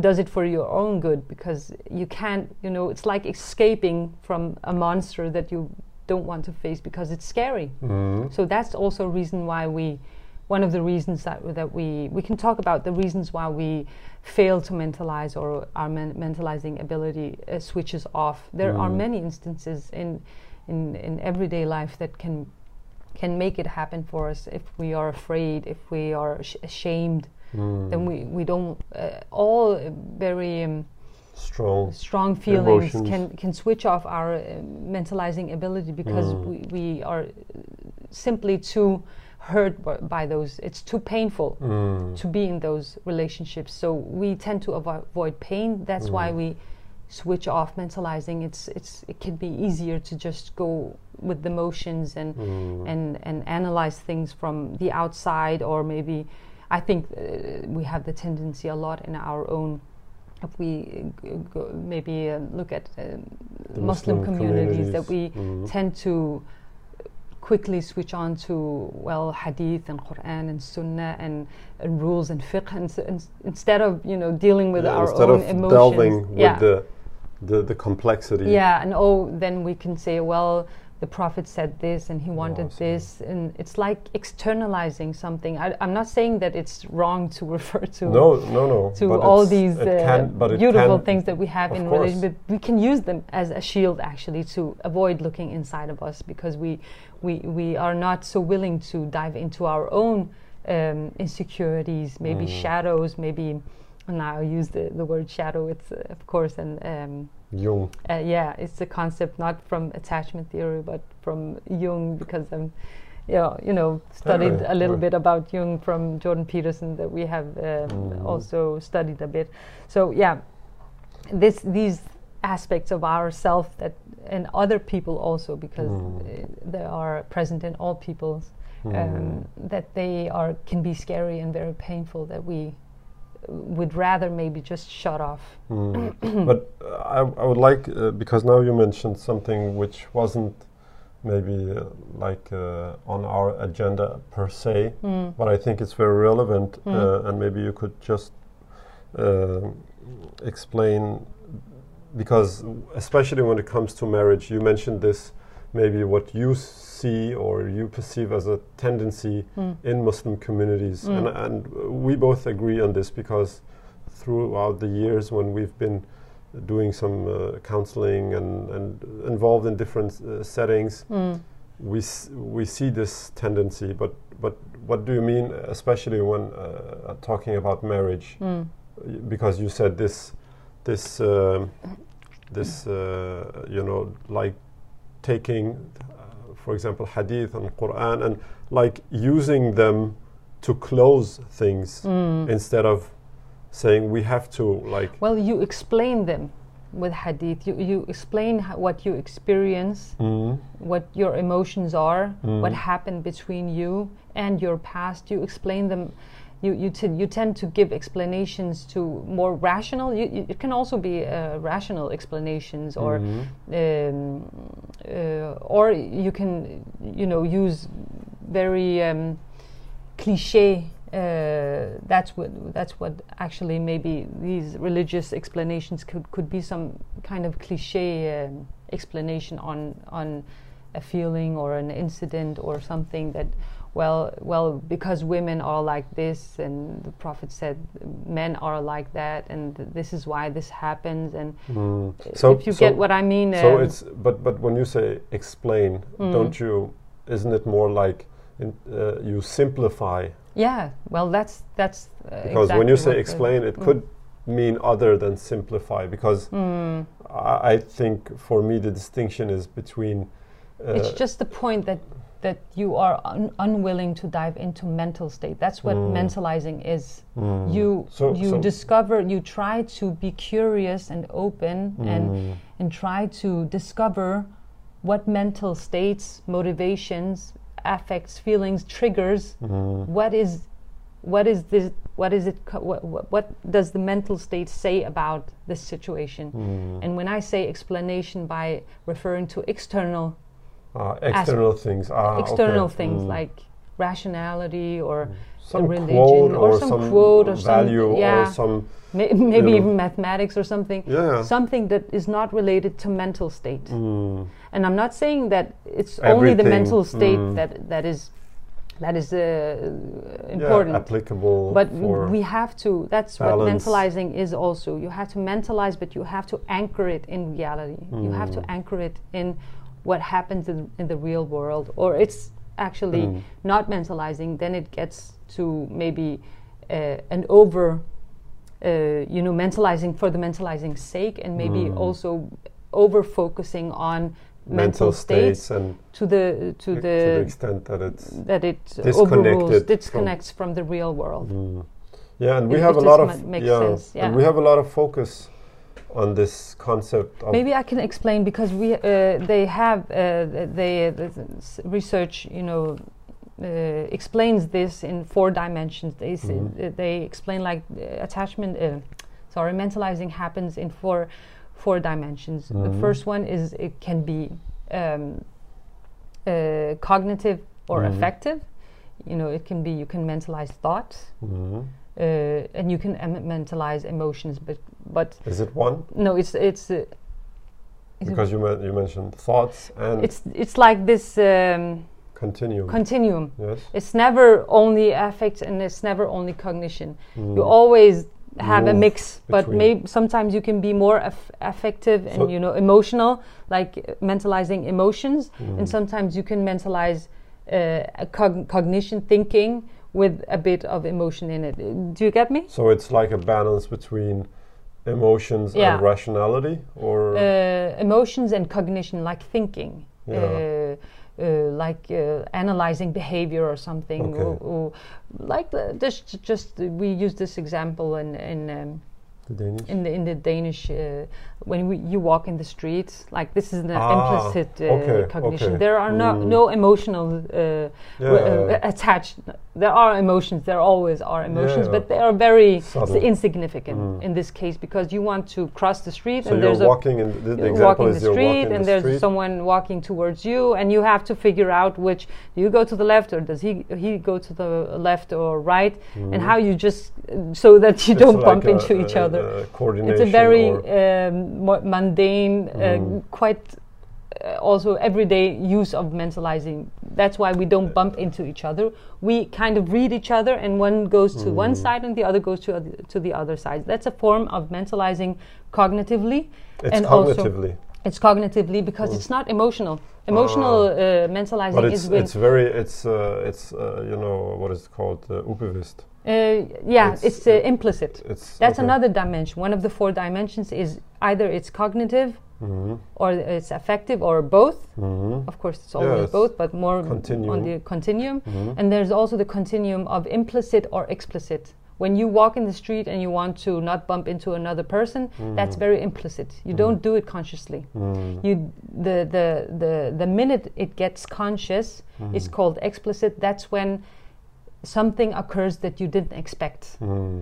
does it for your own good, because you can't, you know, it's like escaping from a monster that you don't want to face because it's scary. So that's also a reason why we, one of the reasons that we can talk about the reasons why we fail to mentalize, or our mentalizing ability switches off. There are many instances in everyday life that can make it happen for us. If we are afraid, if we are ashamed, then we don't, all very strong feelings can switch off our mentalizing ability, because we are simply too hurt by those. It's too painful to be in those relationships, so we tend to avoid pain. That's why we switch off mentalizing. It can be easier to just go with the motions and analyze things from the outside, or maybe I think we have the tendency a lot in our own, if we maybe look at Muslim communities, that we tend to quickly switch on to, well, hadith and Quran and sunnah and rules and fiqh, and instead of, you know, dealing with our own emotions. Instead of delving with the complexity. Yeah, and then we can say, well, the Prophet said this and he wanted this, and it's like externalizing something. I'm not saying that it's wrong to refer to to all these beautiful things that we have in religion, but we can use them as a shield actually to avoid looking inside of us, because we are not so willing to dive into our own insecurities, maybe shadows, maybe, and I use the word shadow, it's of course an Jung. Yeah, it's a concept not from attachment theory but from Jung, because I'm, you know, studied a little bit about Jung from Jordan Peterson, that we have also studied a bit. So yeah, these aspects of ourselves that, and other people also, because they are present in all peoples, that they can be scary and very painful, that we would rather maybe just shut off. But I would like, because now you mentioned something which wasn't maybe on our agenda per se, but I think it's very relevant, and maybe you could just explain, because especially when it comes to marriage, you mentioned this, maybe what you see or you perceive as a tendency in Muslim communities. And we both agree on this, because throughout the years when we've been doing some counseling and involved in different settings, we see this tendency. But what do you mean, especially when talking about marriage? Because you said this you know, like, taking, for example, hadith and Quran, and like using them to close things instead of saying we have to, like. Well, you explain them with hadith. You explain what you experience, what your emotions are, what happened between you and your past. You explain them. You tend to give explanations to more rational. It can also be rational explanations, or you can, you know, use very cliche. That's what actually maybe these religious explanations could be some kind of cliche explanation on a feeling or an incident or something that. Well, because women are like this, and the Prophet said men are like that, and this is why this happens. And so if you get what I mean. So it's but when you say explain, don't you? Isn't it more like you simplify? Yeah. Well, that's because exactly when you say explain, it could mean other than simplify. Because I think for me the distinction is between It's just the point that you are unwilling to dive into mental state. That's what mentalizing is. You discover, you try to be curious and open and try to discover what mental states, motivations, affects, feelings, triggers. What does the mental state say about this situation? And when I say explanation, by referring to external things like rationality or some religion or some quote or value or some maybe even mathematics or something, something that is not related to mental state. And I'm not saying that it's only the mental state that is important, applicable, but we have to, that's what mentalizing is also. You have to mentalize, but you have to anchor it in reality. You have to anchor it in what happens in the real world, or it's actually not mentalizing. Then it gets to maybe an over, mentalizing for the mentalizing sake, and maybe also over focusing on mental states, and to the extent that it disconnects from the real world. And we have a lot of and we have a lot of focus on this concept. Maybe I can explain, because we the research explains this in 4 dimensions. They explain like attachment. Mentalizing happens in 4 dimensions. The first one is it can be cognitive or affective. It can be, you can mentalize thoughts, and you can mentalize emotions. But is it one? No, it's because you mentioned thoughts, and it's like this continuum. Yes, it's never only affect and it's never only cognition. You always have a mix, but maybe sometimes you can be more affective and emotional, like mentalizing emotions, and sometimes you can mentalize cognition, thinking, with a bit of emotion in it. Do you get me? So it's like a balance between emotions and rationality, or emotions and cognition, like thinking, like analyzing behavior or something, or like just we use this example in the Danish when you walk in the streets, like this is the implicit cognition. There are no emotional attached. There are emotions. There always are emotions, but they are very insignificant in this case, because you want to cross the street, so there's someone walking towards you, and you have to figure out which, do you go to the left, or does he go to the left or right, and how you just so that you don't bump into each other. It's a very mundane, quite also everyday use of mentalizing. That's why we don't bump into each other. We kind of read each other, and one goes to one side and the other goes to the other side. That's a form of mentalizing cognitively. It's cognitively, because it's not emotional. Emotional mentalizing is when it's what is it called, ubevisst. It's implicit. That's another dimension. One of the 4 dimensions is either it's cognitive or it's affective, or both. Of course, it's always both, but more on the continuum. And there's also the continuum of implicit or explicit. When you walk in the street and you want to not bump into another person, that's very implicit. You don't do it consciously. The minute it gets conscious, it's called explicit. That's when something occurs that you didn't expect. So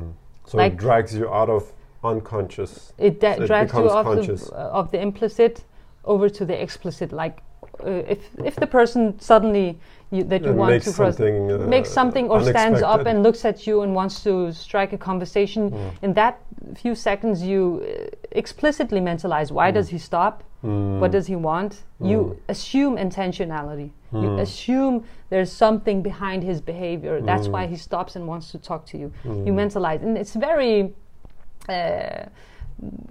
like it drags you out of unconscious. It drags you out of the implicit over to the explicit. Like if the person suddenly makes something, or stands up and looks at you and wants to strike a conversation, in that few seconds you explicitly mentalize, why does he stop? What does he want? You assume intentionality. You assume there's something behind his behavior. That's why he stops and wants to talk to you. You mentalize. And it's very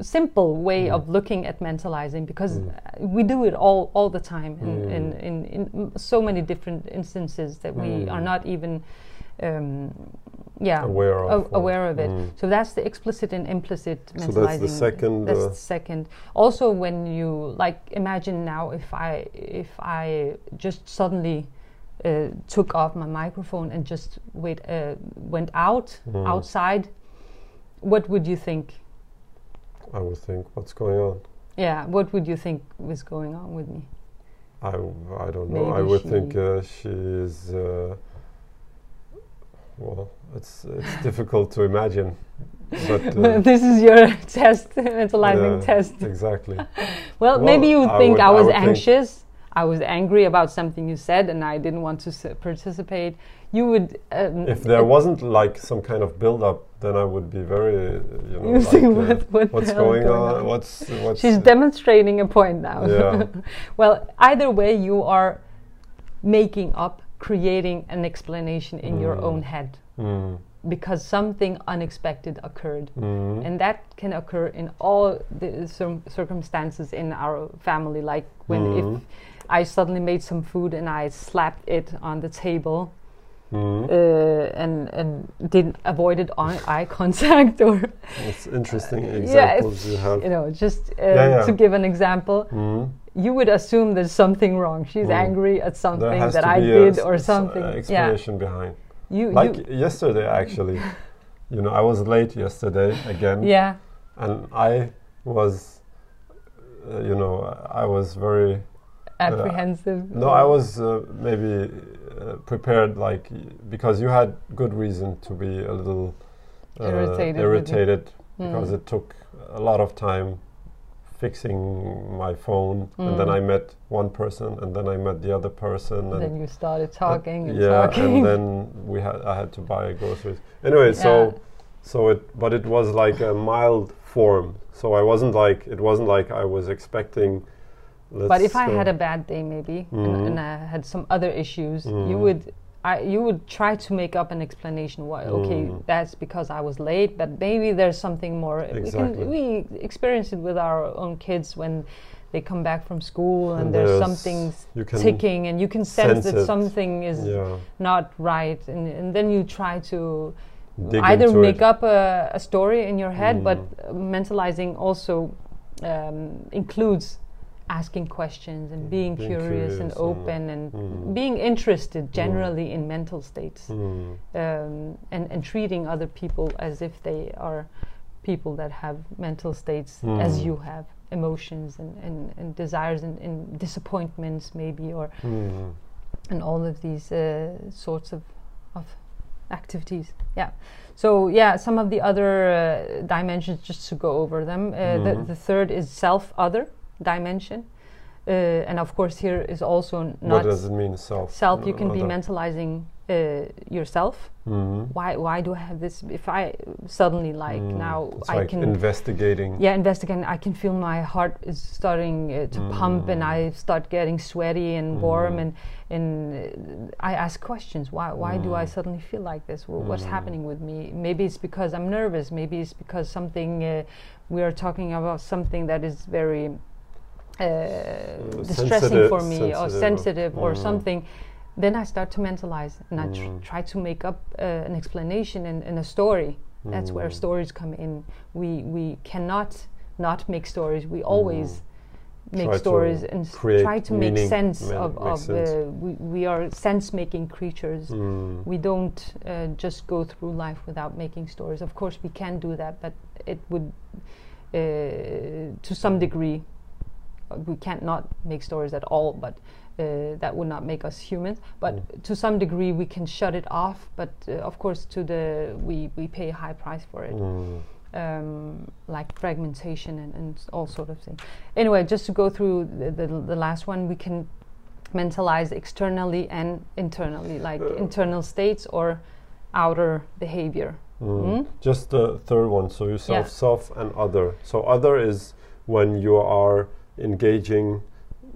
simple way of looking at mentalizing, because we do it all the time in so many different instances that we are not even aware of it. Mm. So that's the explicit and implicit mentalizing. So that's the second. That's the second. Also, when you imagine now, if I just suddenly took off my microphone and just went out outside, what would you think? I would think, what's going on? Yeah, what would you think was going on with me? I don't know. Maybe I would think she is. Well, it's difficult to imagine. But this is your test, mentalizing test. Exactly. well, maybe you would think I was anxious. I was angry about something you said, and I didn't want to participate. You would. If there wasn't some kind of build-up, then I would be very, what's going on? What's She's demonstrating a point now. Yeah. well, either way, you are making up, creating an explanation in your own head because something unexpected occurred, and that can occur in all the circumstances in our family. Like when if I suddenly made some food and I slapped it on the table, and didn't avoid it on eye contact, or that's interesting examples you have. You know, just to give an example. You would assume there's something wrong. She's angry at something that I did or something. Explanation behind. You yesterday, actually. I was late yesterday again. Yeah. And I was, I was very... apprehensive. No, I was maybe prepared, because you had good reason to be a little irritated because it took a lot of time fixing my phone, and then I met one person, and then I met the other person, and then you started talking and then I had to buy groceries. Anyway, but it was a mild form, so I wasn't it wasn't I was expecting. But if I had a bad day, maybe, and I had some other issues, you would try to make up an explanation why. Okay, that's because I was late, but maybe there's something more. Exactly. We experience it with our own kids when they come back from school and there's something ticking, and you can sense that something is not right, and then you try to either make up a story in your head, but mentalizing also includes asking questions and being curious and open and being interested generally in mental states and treating other people as if they are people that have mental states as you have, emotions and desires and disappointments maybe, or and all of these sorts of activities. So some of the other dimensions, just to go over them. The third is self-other dimension, and of course here is also not. What does it mean, self? Self, you can be mentalizing yourself. Why do I have this? If I suddenly now it's can investigating. Yeah, investigating. I can feel my heart is starting to pump, and I start getting sweaty and warm, and I ask questions. Why do I suddenly feel like this? What's happening with me? Maybe it's because I'm nervous. Maybe it's because something. We are talking about something that is very distressing for me, or sensitive, or something. Then I start to mentalize, and I try to make up an explanation and a story. That's where stories come in. We cannot not make stories. We always make stories and try to make sense of. We are sense-making creatures. We don't just go through life without making stories. Of course, we can do that, but it would, to some degree, we can't not make stories at all, but that would not make us humans. But to some degree, we can shut it off. But of course, we pay a high price for it, like fragmentation and all sort of things. Anyway, just to go through the last one, we can mentalize externally and internally, like internal states or outer behavior. Just the third one, so yourself, self, and other. So other is when you are engaging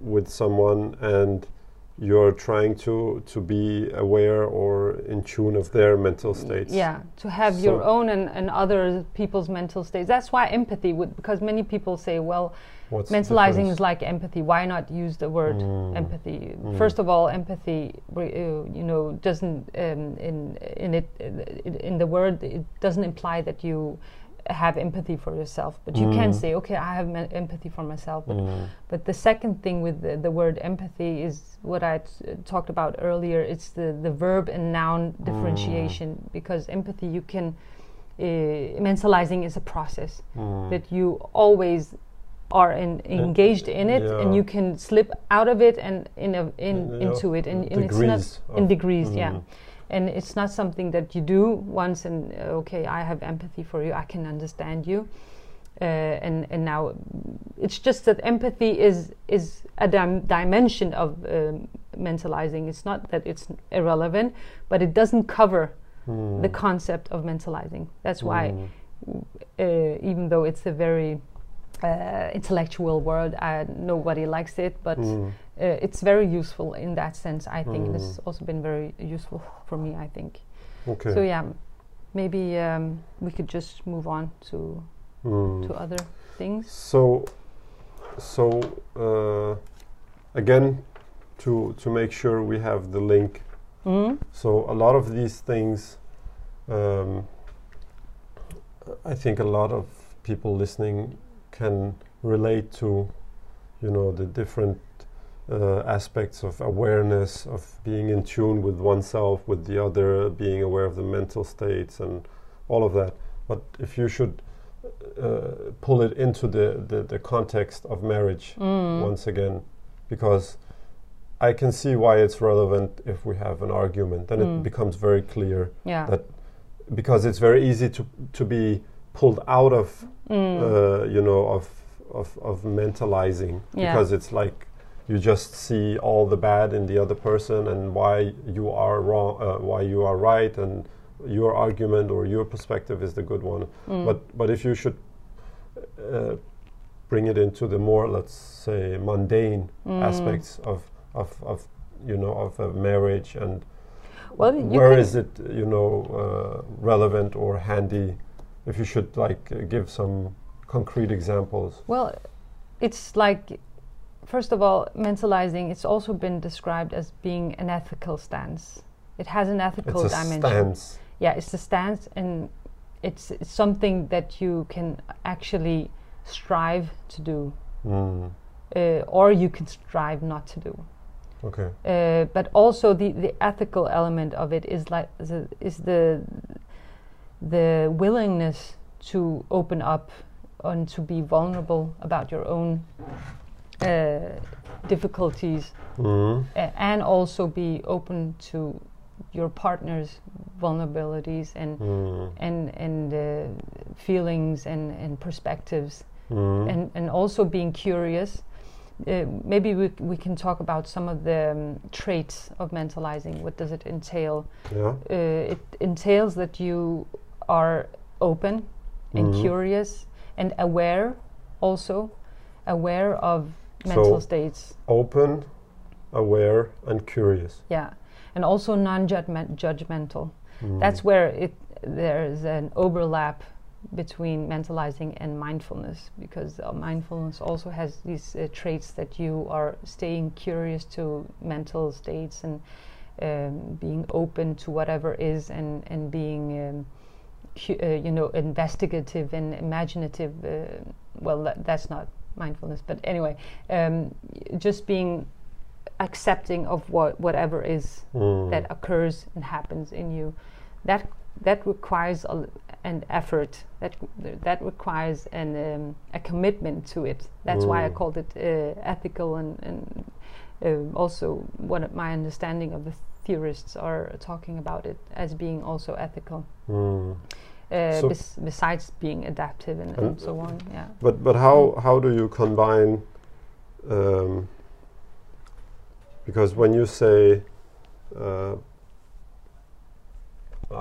with someone and you're trying to be aware or in tune of their mental states. Yeah, to have so your own and other people's mental states. That's why empathy would, because many people say, well, what's mentalizing is like empathy. Why not use the word empathy? First of all, empathy, you know, doesn't in the word, it doesn't imply that you have empathy for yourself, but you can say, okay, I have empathy for myself, but the second thing with the word empathy is what I talked about earlier. It's the verb and noun differentiation, because empathy, you can mentalizing is a process that you always are engaged in it, yeah. and you can slip out of it and into it, and it's not in degrees, yeah. And it's not something that you do once and okay, I have empathy for you, I can understand you, and now it's just that empathy is a dimension of mentalizing. It's not that it's irrelevant, but it doesn't cover the concept of mentalizing. That's why, even though it's a very intellectual word, nobody likes it, but it's very useful in that sense, I think. It's also been very useful for me, I think. Okay. So yeah, maybe we could just move on to other things. So again, to make sure we have the link. So a lot of these things, I think a lot of people listening can relate to, you know, the different aspects of awareness, of being in tune with oneself, with the other, being aware of the mental states and all of that. But if you should pull it into the context of marriage once again, because I can see why it's relevant if we have an argument, then it becomes very clear that, because it's very easy to be pulled out of you know, of mentalizing, because it's like you just see all the bad in the other person and why you are wrong, why you are right, and your argument or your perspective is the good one. But if you should bring it into the more, let's say, mundane aspects of you know, of a marriage, and well, where is it, you know, relevant or handy? If you should like give some concrete examples. Well, it's like, first of all, mentalizing, it's also been described as being an ethical stance. It has an ethical dimension. Stance. Yeah, it's a stance, and it's something that you can actually strive to do, or you can strive not to do. Okay. But also the ethical element of it is like the willingness to open up and to be vulnerable about your own difficulties, and also be open to your partner's vulnerabilities and feelings and perspectives, and also being curious. Maybe we can talk about some of the traits of mentalizing. What does it entail? Yeah. It entails that you are open and curious and aware, also aware of mental states. Open, aware, and curious. Yeah, and also non-judgmental. That's where there's an overlap between mentalizing and mindfulness, because mindfulness also has these traits that you are staying curious to mental states and being open to whatever is, and being you know, investigative and imaginative. Well, that's not mindfulness, but anyway, just being accepting of whatever is that occurs and happens in you. That requires an effort. That requires a commitment to it. That's why I called it ethical, and also one of my understanding of the theorists are talking about it as being also ethical. So besides being adaptive and so on, yeah. But how do you combine? Because when you say,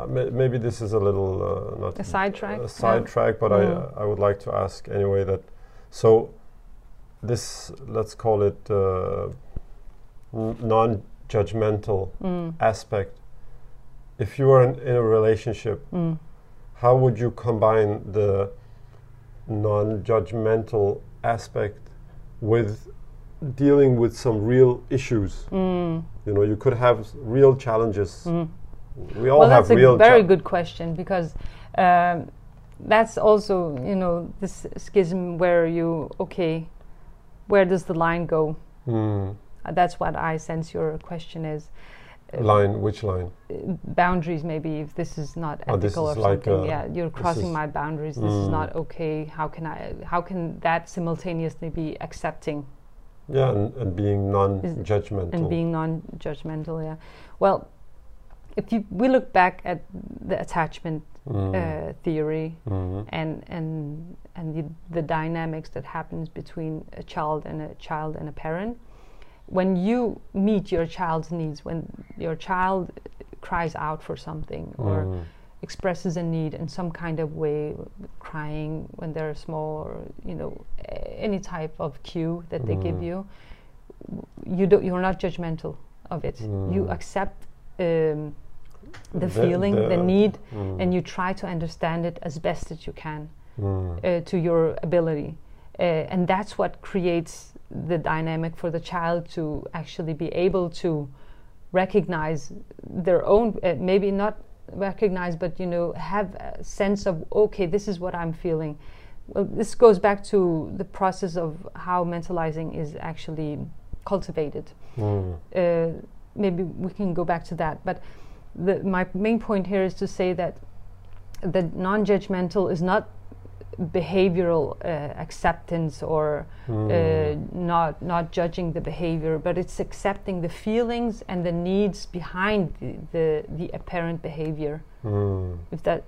maybe this is a little not a sidetrack. A sidetrack, but I would like to ask anyway that. So this, let's call it non-judgmental aspect. If you were in a relationship, how would you combine the non-judgmental aspect with dealing with some real issues? You know, you could have real challenges. We all have real. Well, that's a very good question, because that's also, you know, this schism where you, okay, where does the line go? That's what I sense your question is. Line, which line? Boundaries, maybe, if this is not ethical or something. Like you're crossing my boundaries. This is not okay. How can that simultaneously be accepting? Yeah, and being non-judgmental. And being non-judgmental, yeah. Well, if we look back at the attachment theory and the dynamics that happens between a child and a parent, when you meet your child's needs, when your child cries out for something or expresses a need in some kind of way, crying when they're small, or you know, any type of cue that they give you, you're not judgmental of it. You accept the feeling, the need, and you try to understand it as best that you can to your ability, and that's what creates the dynamic for the child to actually be able to recognize their own, maybe not recognize, but you know, have a sense of, okay, this is what I'm feeling. Well, this goes back to the process of how mentalizing is actually cultivated. Maybe we can go back to that, but my main point here is to say that the non-judgmental is not behavioral acceptance or not judging the behavior, but it's accepting the feelings and the needs behind the apparent behavior. If that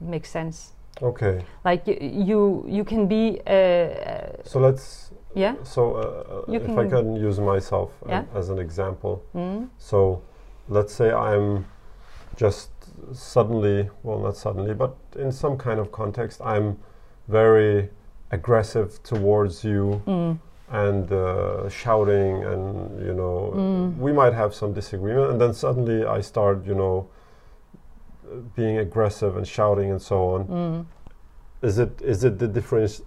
makes sense. Okay. Like you can be. So let's. Yeah. So if I can use myself as an example. So let's say I'm just suddenly, well, not suddenly, but in some kind of context, I'm very aggressive towards you and shouting, and you know, we might have some disagreement, and then suddenly I start, you know, being aggressive and shouting and so on. Is it the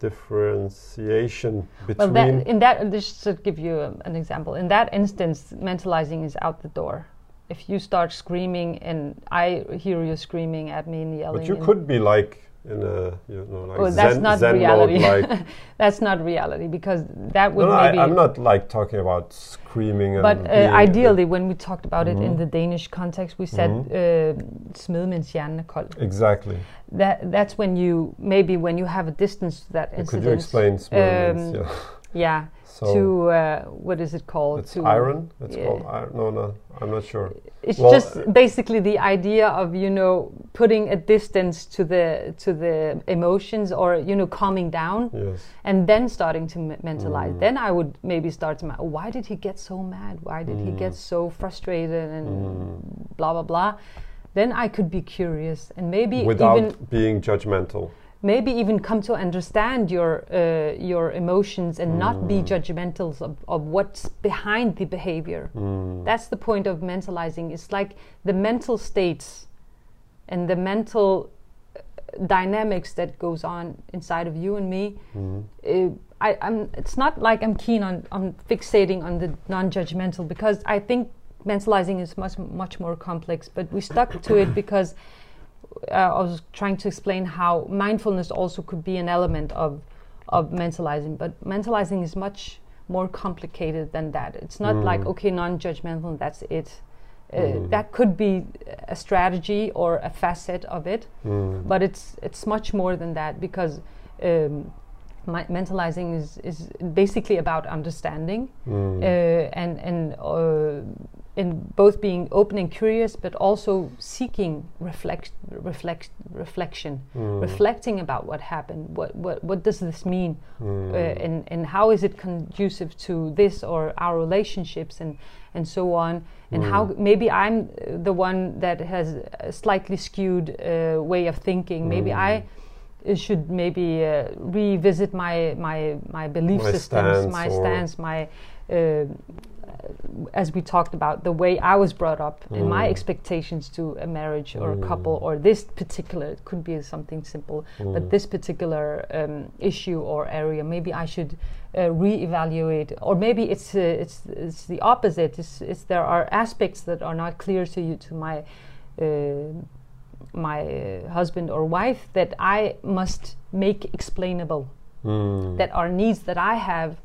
differentiation between? Well, this should give you an example. In that instance, mentalizing is out the door. If you start screaming and I hear you screaming at me and yelling, but you could be like in a, you know, like Zen reality. Mode, like that's not reality, because that would maybe. I'm not like talking about screaming. But ideally, when we talked about it in the Danish context, we said smid mens hjernen er kold. Exactly. That's when you have a distance to that incident. Could you explain smid mens? Yeah. So to what is it called? It's iron. It's called iron. No, I'm not sure. It's just basically the idea of, you know, putting a distance to the emotions, or you know, calming down, and then starting to mentalize. Then I would maybe start to, why did he get so mad? Why did he get so frustrated and blah blah blah? Then I could be curious and maybe without even being judgmental. Maybe even come to understand your emotions and not be judgmental of what's behind the behavior. That's the point of mentalizing. It's like the mental states and the mental dynamics that goes on inside of you and me. It's not like I'm keen on fixating on the non-judgmental, because I think mentalizing is much more complex, but we stuck to it because I was trying to explain how mindfulness also could be an element of mentalizing, but mentalizing is much more complicated than that. It's not like, okay, non-judgmental, that's it. That could be a strategy or a facet of it, but it's much more than that, because mentalizing is basically about understanding in both being open and curious, but also seeking reflection, reflecting about what happened. What does this mean, and how is it conducive to this or our relationships, and so on. And how maybe I'm the one that has a slightly skewed way of thinking. Maybe I should maybe revisit my belief systems, my stance, my as we talked about, the way I was brought up and my expectations to a marriage or a couple or this particular, it could be something simple, but this particular issue or area, maybe I should reevaluate, or maybe it's the opposite. It's there are aspects that are not clear to you, to my my husband or wife, that I must make explainable, that are needs that I have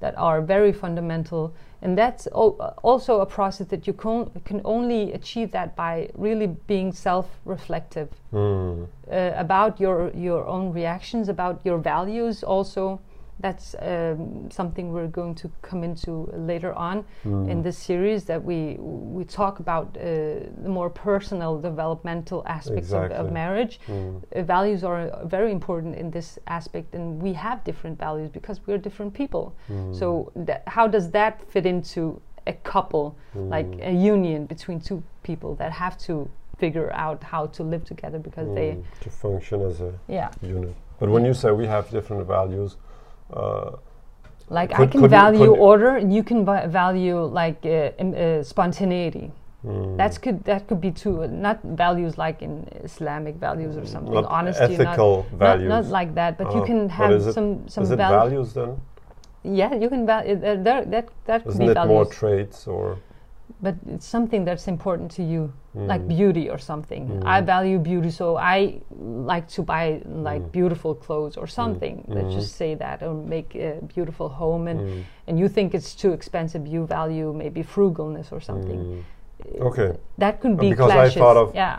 that are very fundamental. And that's also a process that you can only achieve that by really being self-reflective about your own reactions, about your values also. That's something we're going to come into later on in this series, that we talk about the more personal developmental aspects of marriage. Values are very important in this aspect, and we have different values because we're different people. So how does that fit into a couple, like a union between two people that have to figure out how to live together, because to function as a unit. But when you say we have different values, like I can value order, and you can value like spontaneity. That could be too, not values like in Islamic values or something, not honesty, ethical values, not like that. But you can have some is it values then. Yeah, you can value that could be values. Isn't it more traits or? But it's something that's important to you, like beauty or something. I value beauty, so I like to buy like beautiful clothes or something. Let's just say that, or make a beautiful home, and you think it's too expensive. You value maybe frugalness or something. Okay, that could be because clashes.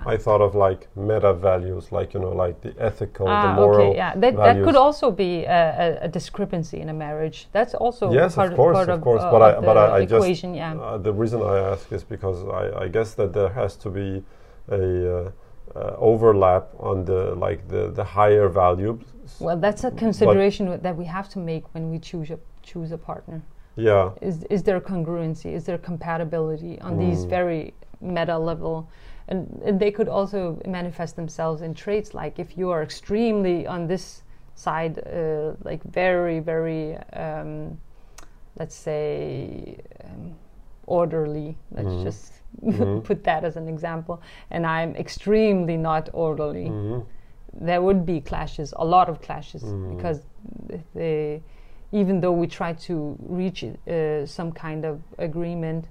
I thought of like meta values, like, you know, like the ethical, the moral. Okay, yeah, that could also be a discrepancy in a marriage. That's also part of course. The reason I ask is because I guess that there has to be a overlap on the higher values. Well, that's a consideration that we have to make when we choose a partner. Yeah. Is there congruency? Is there compatibility on these very meta level? And they could also manifest themselves in traits, like if you are extremely on this side, like very, very, let's say, orderly. Let's just put that as an example. And I'm extremely not orderly. There would be clashes, a lot of clashes, because even though we try to reach some kind of agreement,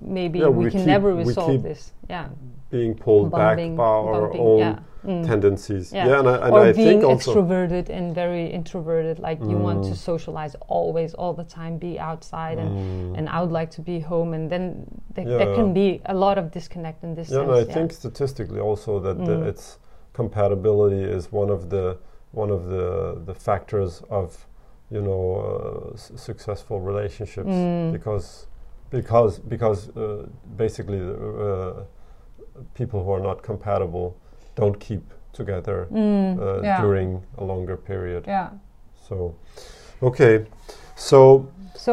maybe we can never resolve this. Yeah, being pulled back by our own tendencies. Yeah, and I think also being extroverted and very introverted. Like you want to socialize always, all the time, be outside, and I would like to be home. And then there can be a lot of disconnect in this. Yeah, sense, and I think statistically also that its compatibility is one of the factors of, you know, successful relationships, because basically people who are not compatible don't keep together during a longer period. Yeah. So, okay, so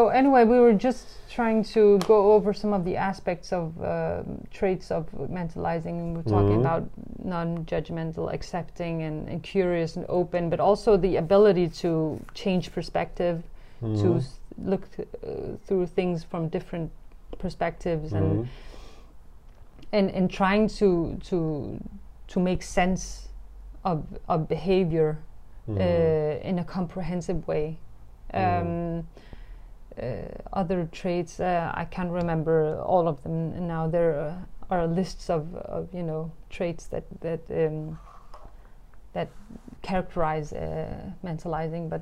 anyway, we were just trying to go over some of the aspects of traits of mentalizing, and we're talking about non-judgmental, accepting, and curious and open, but also the ability to change perspective, to look through things from different perspectives, and trying to make sense of behavior in a comprehensive way. Other traits, I can't remember all of them now. There are lists of traits that characterize mentalizing, but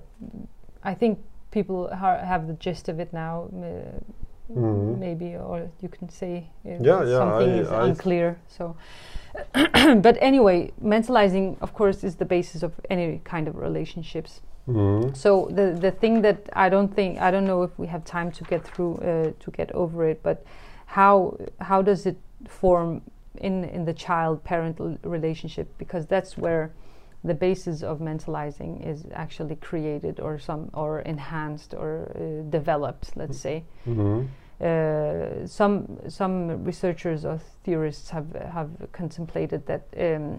I think people have the gist of it now. Maybe, or you can say something is unclear. So, but anyway, mentalizing, of course, is the basis of any kind of relationships. So the thing that I don't know if we have time to get through to get over it, but how does it form in the child-parent relationship? Because that's where the basis of mentalizing is actually created, or enhanced, or developed, let's say. Some researchers or theorists have contemplated that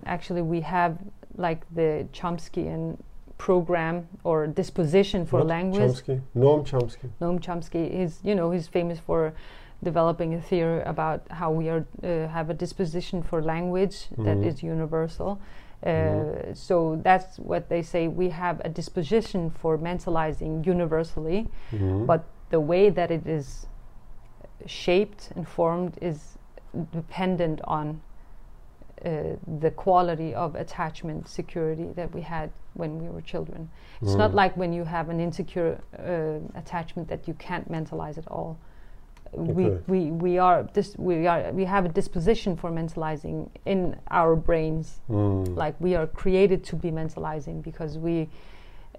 actually we have like the Chomskyan program or disposition for language. Chomsky. Noam Chomsky. Noam Chomsky is, you know, he's famous for developing a theory about how we are have a disposition for language that is universal. So that's what they say, we have a disposition for mentalizing universally, but the way that it is shaped and formed is dependent on the quality of attachment security that we had when we were children. It's not like when you have an insecure attachment that you can't mentalize at all. We have a disposition for mentalizing in our brains. Like we are created to be mentalizing because we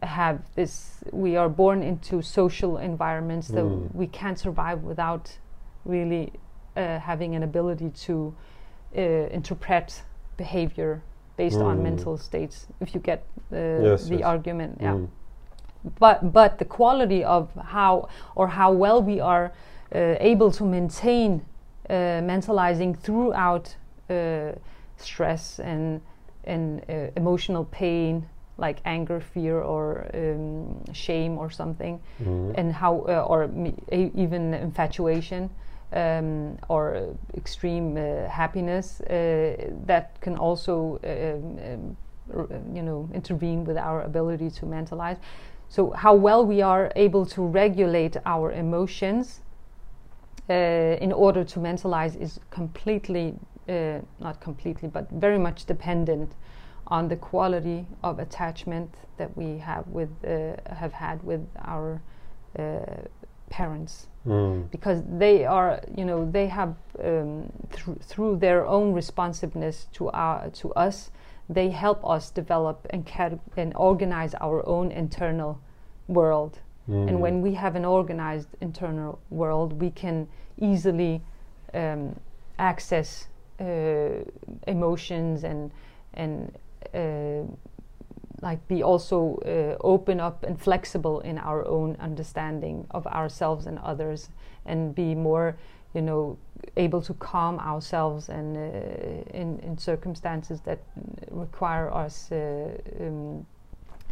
have this, we are born into social environments that we can't survive without really having an ability to interpret behavior based on mental states, if you get the argument. But the quality of how well we are able to maintain mentalizing throughout stress and emotional pain, like anger, fear, or shame, or something, and how or even infatuation, or extreme happiness that can also intervene with our ability to mentalize. So how well we are able to regulate our emotions in order to mentalize is completely, not completely, but very much dependent on the quality of attachment that we have had with our parents, because they are, they have through their own responsiveness to us, they help us develop and organize our own internal world. And when we have an organized internal world, we can easily access emotions and like be also open up and flexible in our own understanding of ourselves and others, and be more, able to calm ourselves and in circumstances that require us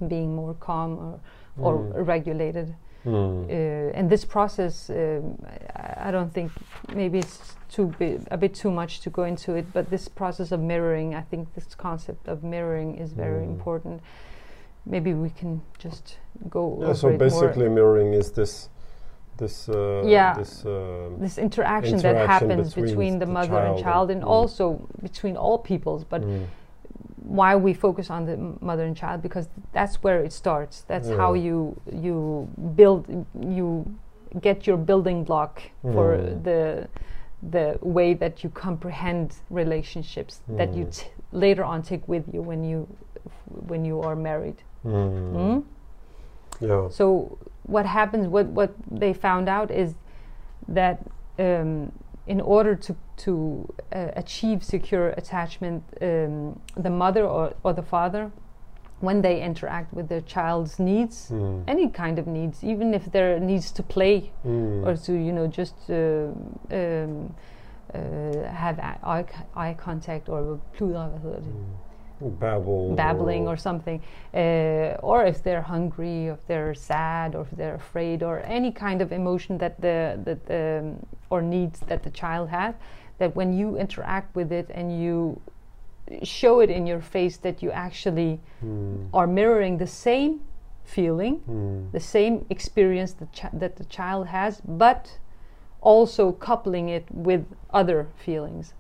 being more calm or regulated. And this process, I don't think, maybe it's a bit too much to go into it, but this process of mirroring, I think this concept of mirroring is very important. Maybe we can just go over so it basically more. Mirroring is this interaction that happens between the mother and child, and also between all peoples, but why we focus on the mother and child, because that's where it starts. That's how you build, you get your building block for the way that you comprehend relationships that you later on take with you when you are married. Yeah. So what happens? What they found out is that in order to achieve secure attachment, the mother or the father, when they interact with their child's needs, any kind of needs, even if their needs to play or to have eye contact or babbling or something, or if they're hungry, or if they're sad, or if they're afraid, or any kind of emotion or needs that the child has, that when you interact with it and you show it in your face, that you actually are mirroring the same feeling, the same experience that the child has, but also coupling it with other feelings.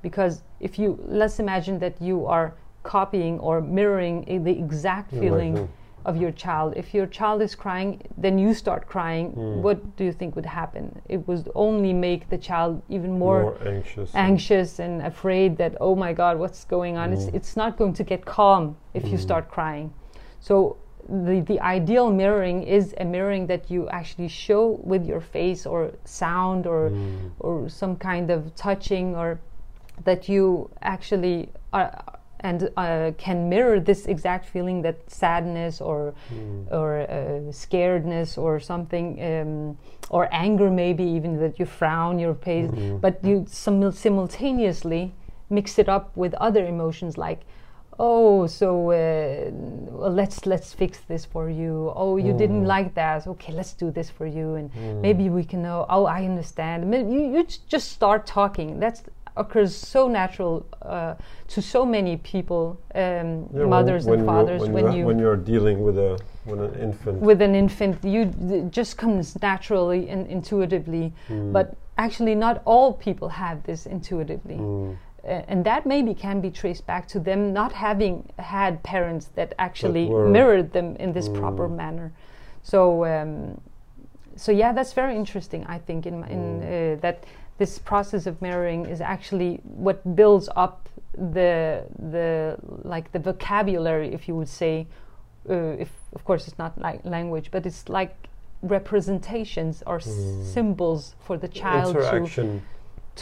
Because if you, let's imagine that you are copying or mirroring the exact feeling of your child. If your child is crying, then you start crying. What do you think would happen? It would only make the child even more anxious and afraid that, oh my God, what's going on? It's not going to get calm if you start crying. So the ideal mirroring is a mirroring that you actually show with your face or sound or some kind of touching, or that you actually can mirror this exact feeling, that sadness or scaredness or something, or anger, maybe even, that you frown your face, but you simultaneously mix it up with other emotions like oh, so well, let's fix this for you. Oh, you didn't like that. Okay, let's do this for you, and maybe we can know. Oh, I understand. You just start talking. That occurs so natural to so many people, mothers and fathers. When you're dealing with an infant, it just comes naturally and intuitively. But actually, not all people have this intuitively. And that maybe can be traced back to them not having had parents that actually mirrored them in this proper manner. So, so yeah, that's very interesting. I think in that this process of mirroring is actually what builds up the vocabulary, if you would say. If of course it's not like language, but it's like representations or symbols for the child interaction.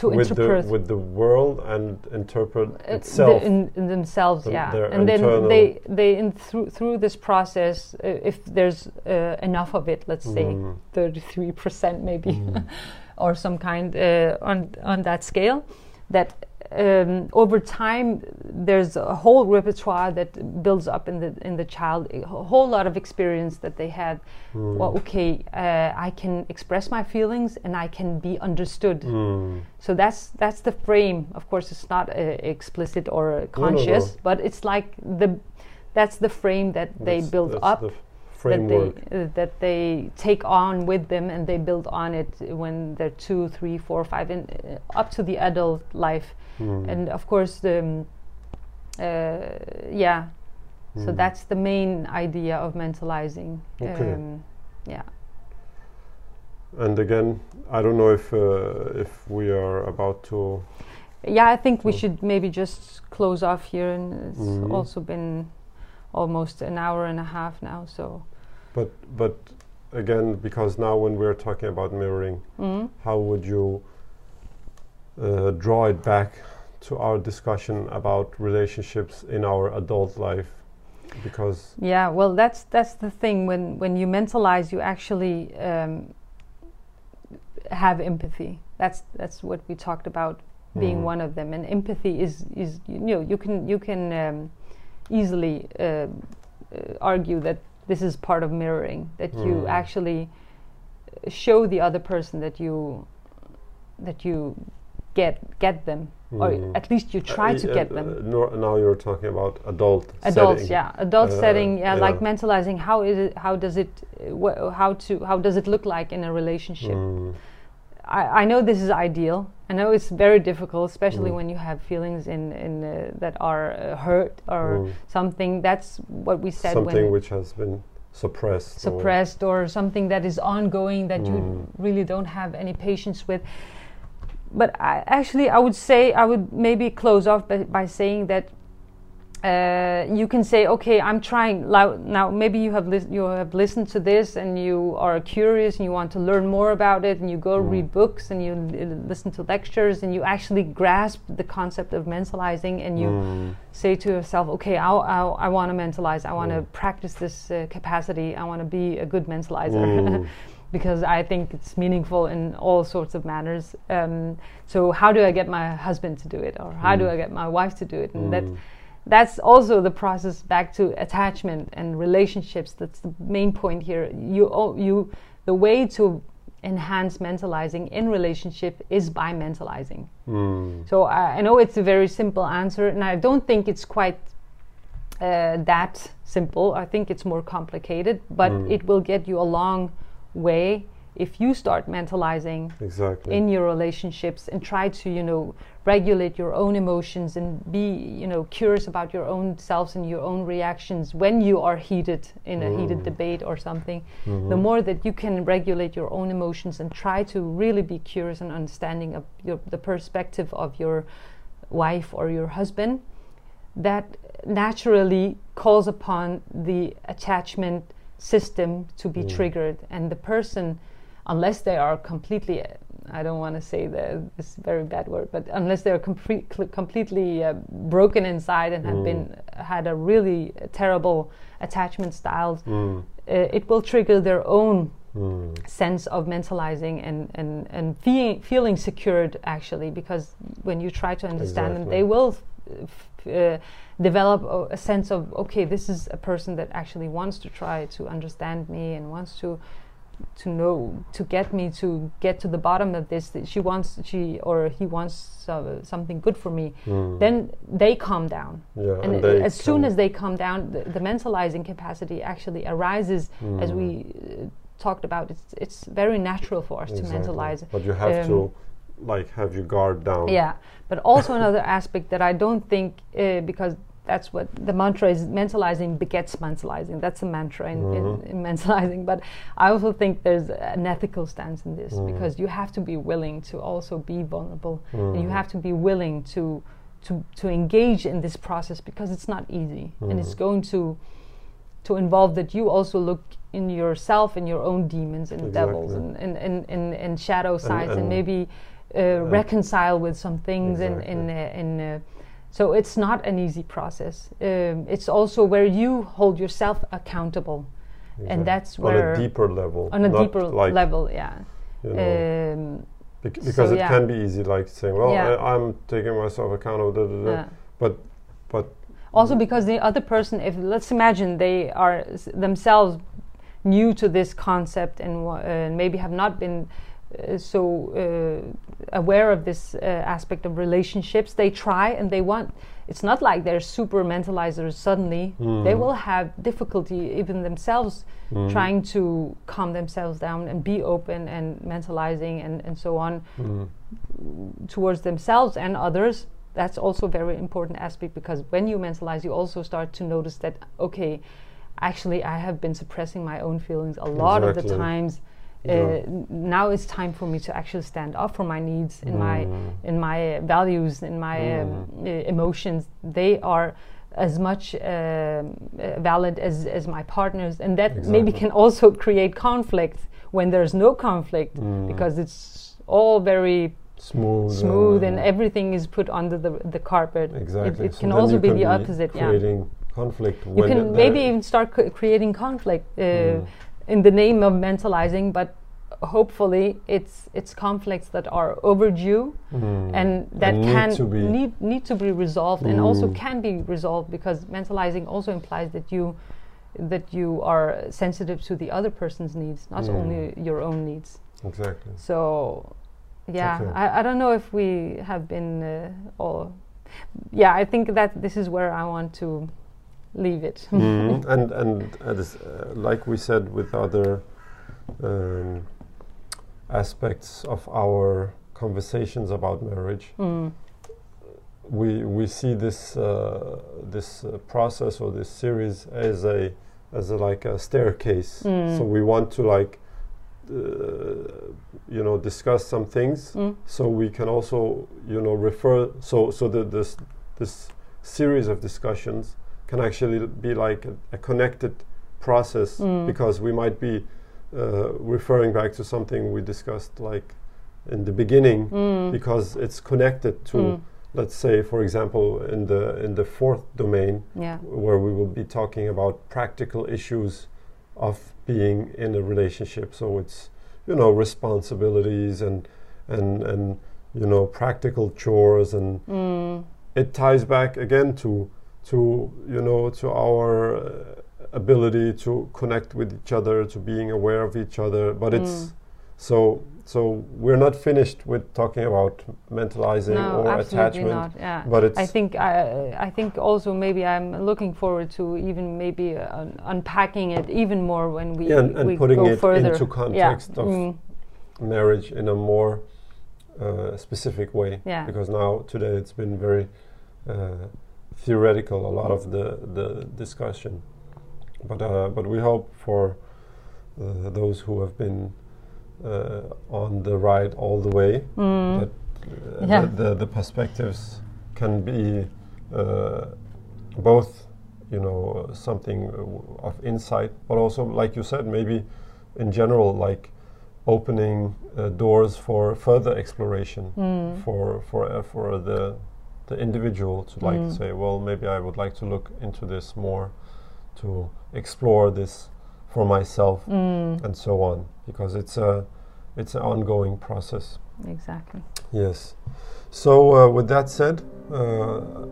To interpret with the world and interpret itself in themselves, and then they through this process, if there's enough of it, let's say 33% maybe, or some kind on that scale, that over time there's a whole repertoire that builds up in the child, a whole lot of experience that they had. Well, okay, I can express my feelings and I can be understood. So that's the frame. Of course, it's not explicit or conscious, but it's like that's the frame that they build up. That they take on with them, and they build on it when they're 2, 3, 4, 5, and up to the adult life. And of course, so that's the main idea of mentalizing. Yeah. And again, I don't know if we are about to. Yeah, I think we should maybe just close off here, and it's also been almost an hour and a half now, so. But again, because now when we're talking about mirroring, how would you draw it back to our discussion about relationships in our adult life? Because well, that's the thing. When you mentalize, you actually have empathy. That's what we talked about, being one of them. And empathy is you can. Easily argue that this is part of mirroring, that you actually show the other person that you get them, or at least you try to get them. Now you're talking about adult setting, like mentalizing how does it look like in a relationship. I know this is ideal. I know it's very difficult, especially when you have feelings in that are hurt or something. That's what we said. Something which has been suppressed. Suppressed or something that is ongoing that you really don't have any patience with. But I would say, I would maybe close off by saying that you can say, okay, I'm trying now. Maybe you have listened to this, and you are curious, and you want to learn more about it, and you go read books, and you listen to lectures, and you actually grasp the concept of mentalizing, and you say to yourself, okay, I want to mentalize. I want to practice this capacity. I want to be a good mentalizer. Because I think it's meaningful in all sorts of manners. So how do I get my husband to do it, or how do I get my wife to do it? And that's also the process back to attachment and relationships. That's the main point here. The way to enhance mentalizing in relationship is by mentalizing. So I know it's a very simple answer, and I don't think it's quite that simple. I think it's more complicated, but it will get you a long way if you start mentalizing in your relationships, and try to, regulate your own emotions, and be, curious about your own selves and your own reactions when you are heated in a heated debate or something. The more that you can regulate your own emotions and try to really be curious and understanding of the perspective of your wife or your husband, that naturally calls upon the attachment system to be triggered, and the person, unless they are completely, I don't want to say this very bad word, but unless they're completely broken inside and have had a really terrible attachment styles, it will trigger their own sense of mentalizing and feeling secured, actually, because when you try to understand them, they will develop a sense of, okay, this is a person that actually wants to try to understand me and wants to know, to get me, to get to the bottom of this, that she wants, she or he wants something good for me, then they calm down. Yeah, and they as soon as they calm down, the mentalizing capacity actually arises. As we talked about, it's very natural for us to mentalize. But you have to like have your guard down. Yeah, but also another aspect that I don't think, because that's what the mantra is, mentalizing begets mentalizing. That's a mantra in mentalizing. But I also think there's an ethical stance in this, because you have to be willing to also be vulnerable. And you have to be willing to engage in this process, because it's not easy. And it's going to involve that you also look in yourself and your own demons and devils and shadow sides and maybe reconcile with some things and so it's not an easy process. It's also where you hold yourself accountable, and that's where on a deeper level. On a deeper level, yeah. You know, because it can be easy, like saying, "Well, I'm taking myself accountable," but also because the other person, if let's imagine they are themselves new to this concept and maybe have not been aware of this aspect of relationships, they try and they want, it's not like they're super mentalizers suddenly. They will have difficulty even themselves trying to calm themselves down and be open and mentalizing and so on towards themselves and others. That's also a very important aspect, because when you mentalize, you also start to notice that, okay, actually I have been suppressing my own feelings a lot of the times. Now it's time for me to actually stand up for my needs and my values and my emotions. They are as much valid as my partner's, and that maybe can also create conflict when there's no conflict, because it's all very smooth and everything is put under the carpet. It so can also be the opposite. Creating conflict. You can maybe even start creating conflict in the name of mentalizing, but hopefully it's conflicts that are overdue and that need to be resolved and also can be resolved, because mentalizing also implies that you are sensitive to the other person's needs, not only your own needs. Exactly. So, yeah, I don't know if we have been all. Yeah, I think that this is where I want to leave it. And like we said with other aspects of our conversations about marriage, we see this process or this series as a like a staircase. So we want to like discuss some things, so we can also refer. So this series of discussions can actually be like a connected process, because we might be referring back to something we discussed like in the beginning, because it's connected to, let's say, for example, in the fourth domain, where we will be talking about practical issues of being in a relationship. So it's responsibilities and practical chores, and it ties back again to our ability to connect with each other, to being aware of each other. But it's so we're not finished with talking about mentalizing or attachment. Not, yeah. But it's I think also maybe I'm looking forward to even maybe unpacking it even more when we and putting it further into context of marriage in a more specific way. Yeah. Because now today it's been very theoretical, a lot of the discussion, but we hope for those who have been on the ride all the way that the perspectives can be both something of insight, but also, like you said, maybe in general like opening doors for further exploration for the individual to like say, well, maybe I would like to look into this more, to explore this for myself, and so on, because it's an ongoing process. Exactly. Yes. So with that said,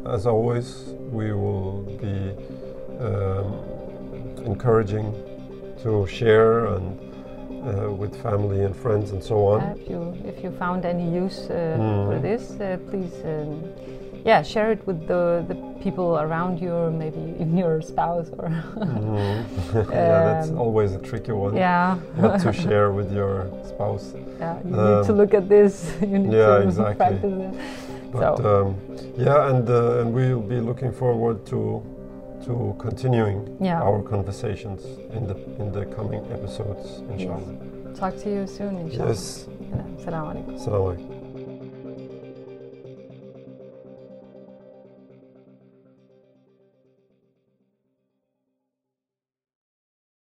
As always, we will be encouraging to share and with family and friends and so on. If you found any use for this, please share it with the people around you, or maybe even your spouse or that's always a tricky one. Yeah. What to share with your spouse. Yeah, you need to look at this. You need to practice it. But and we'll be looking forward to continuing our conversations in the coming episodes, inshallah. Talk to you soon, inshallah. Yes. Assalamu alaikum.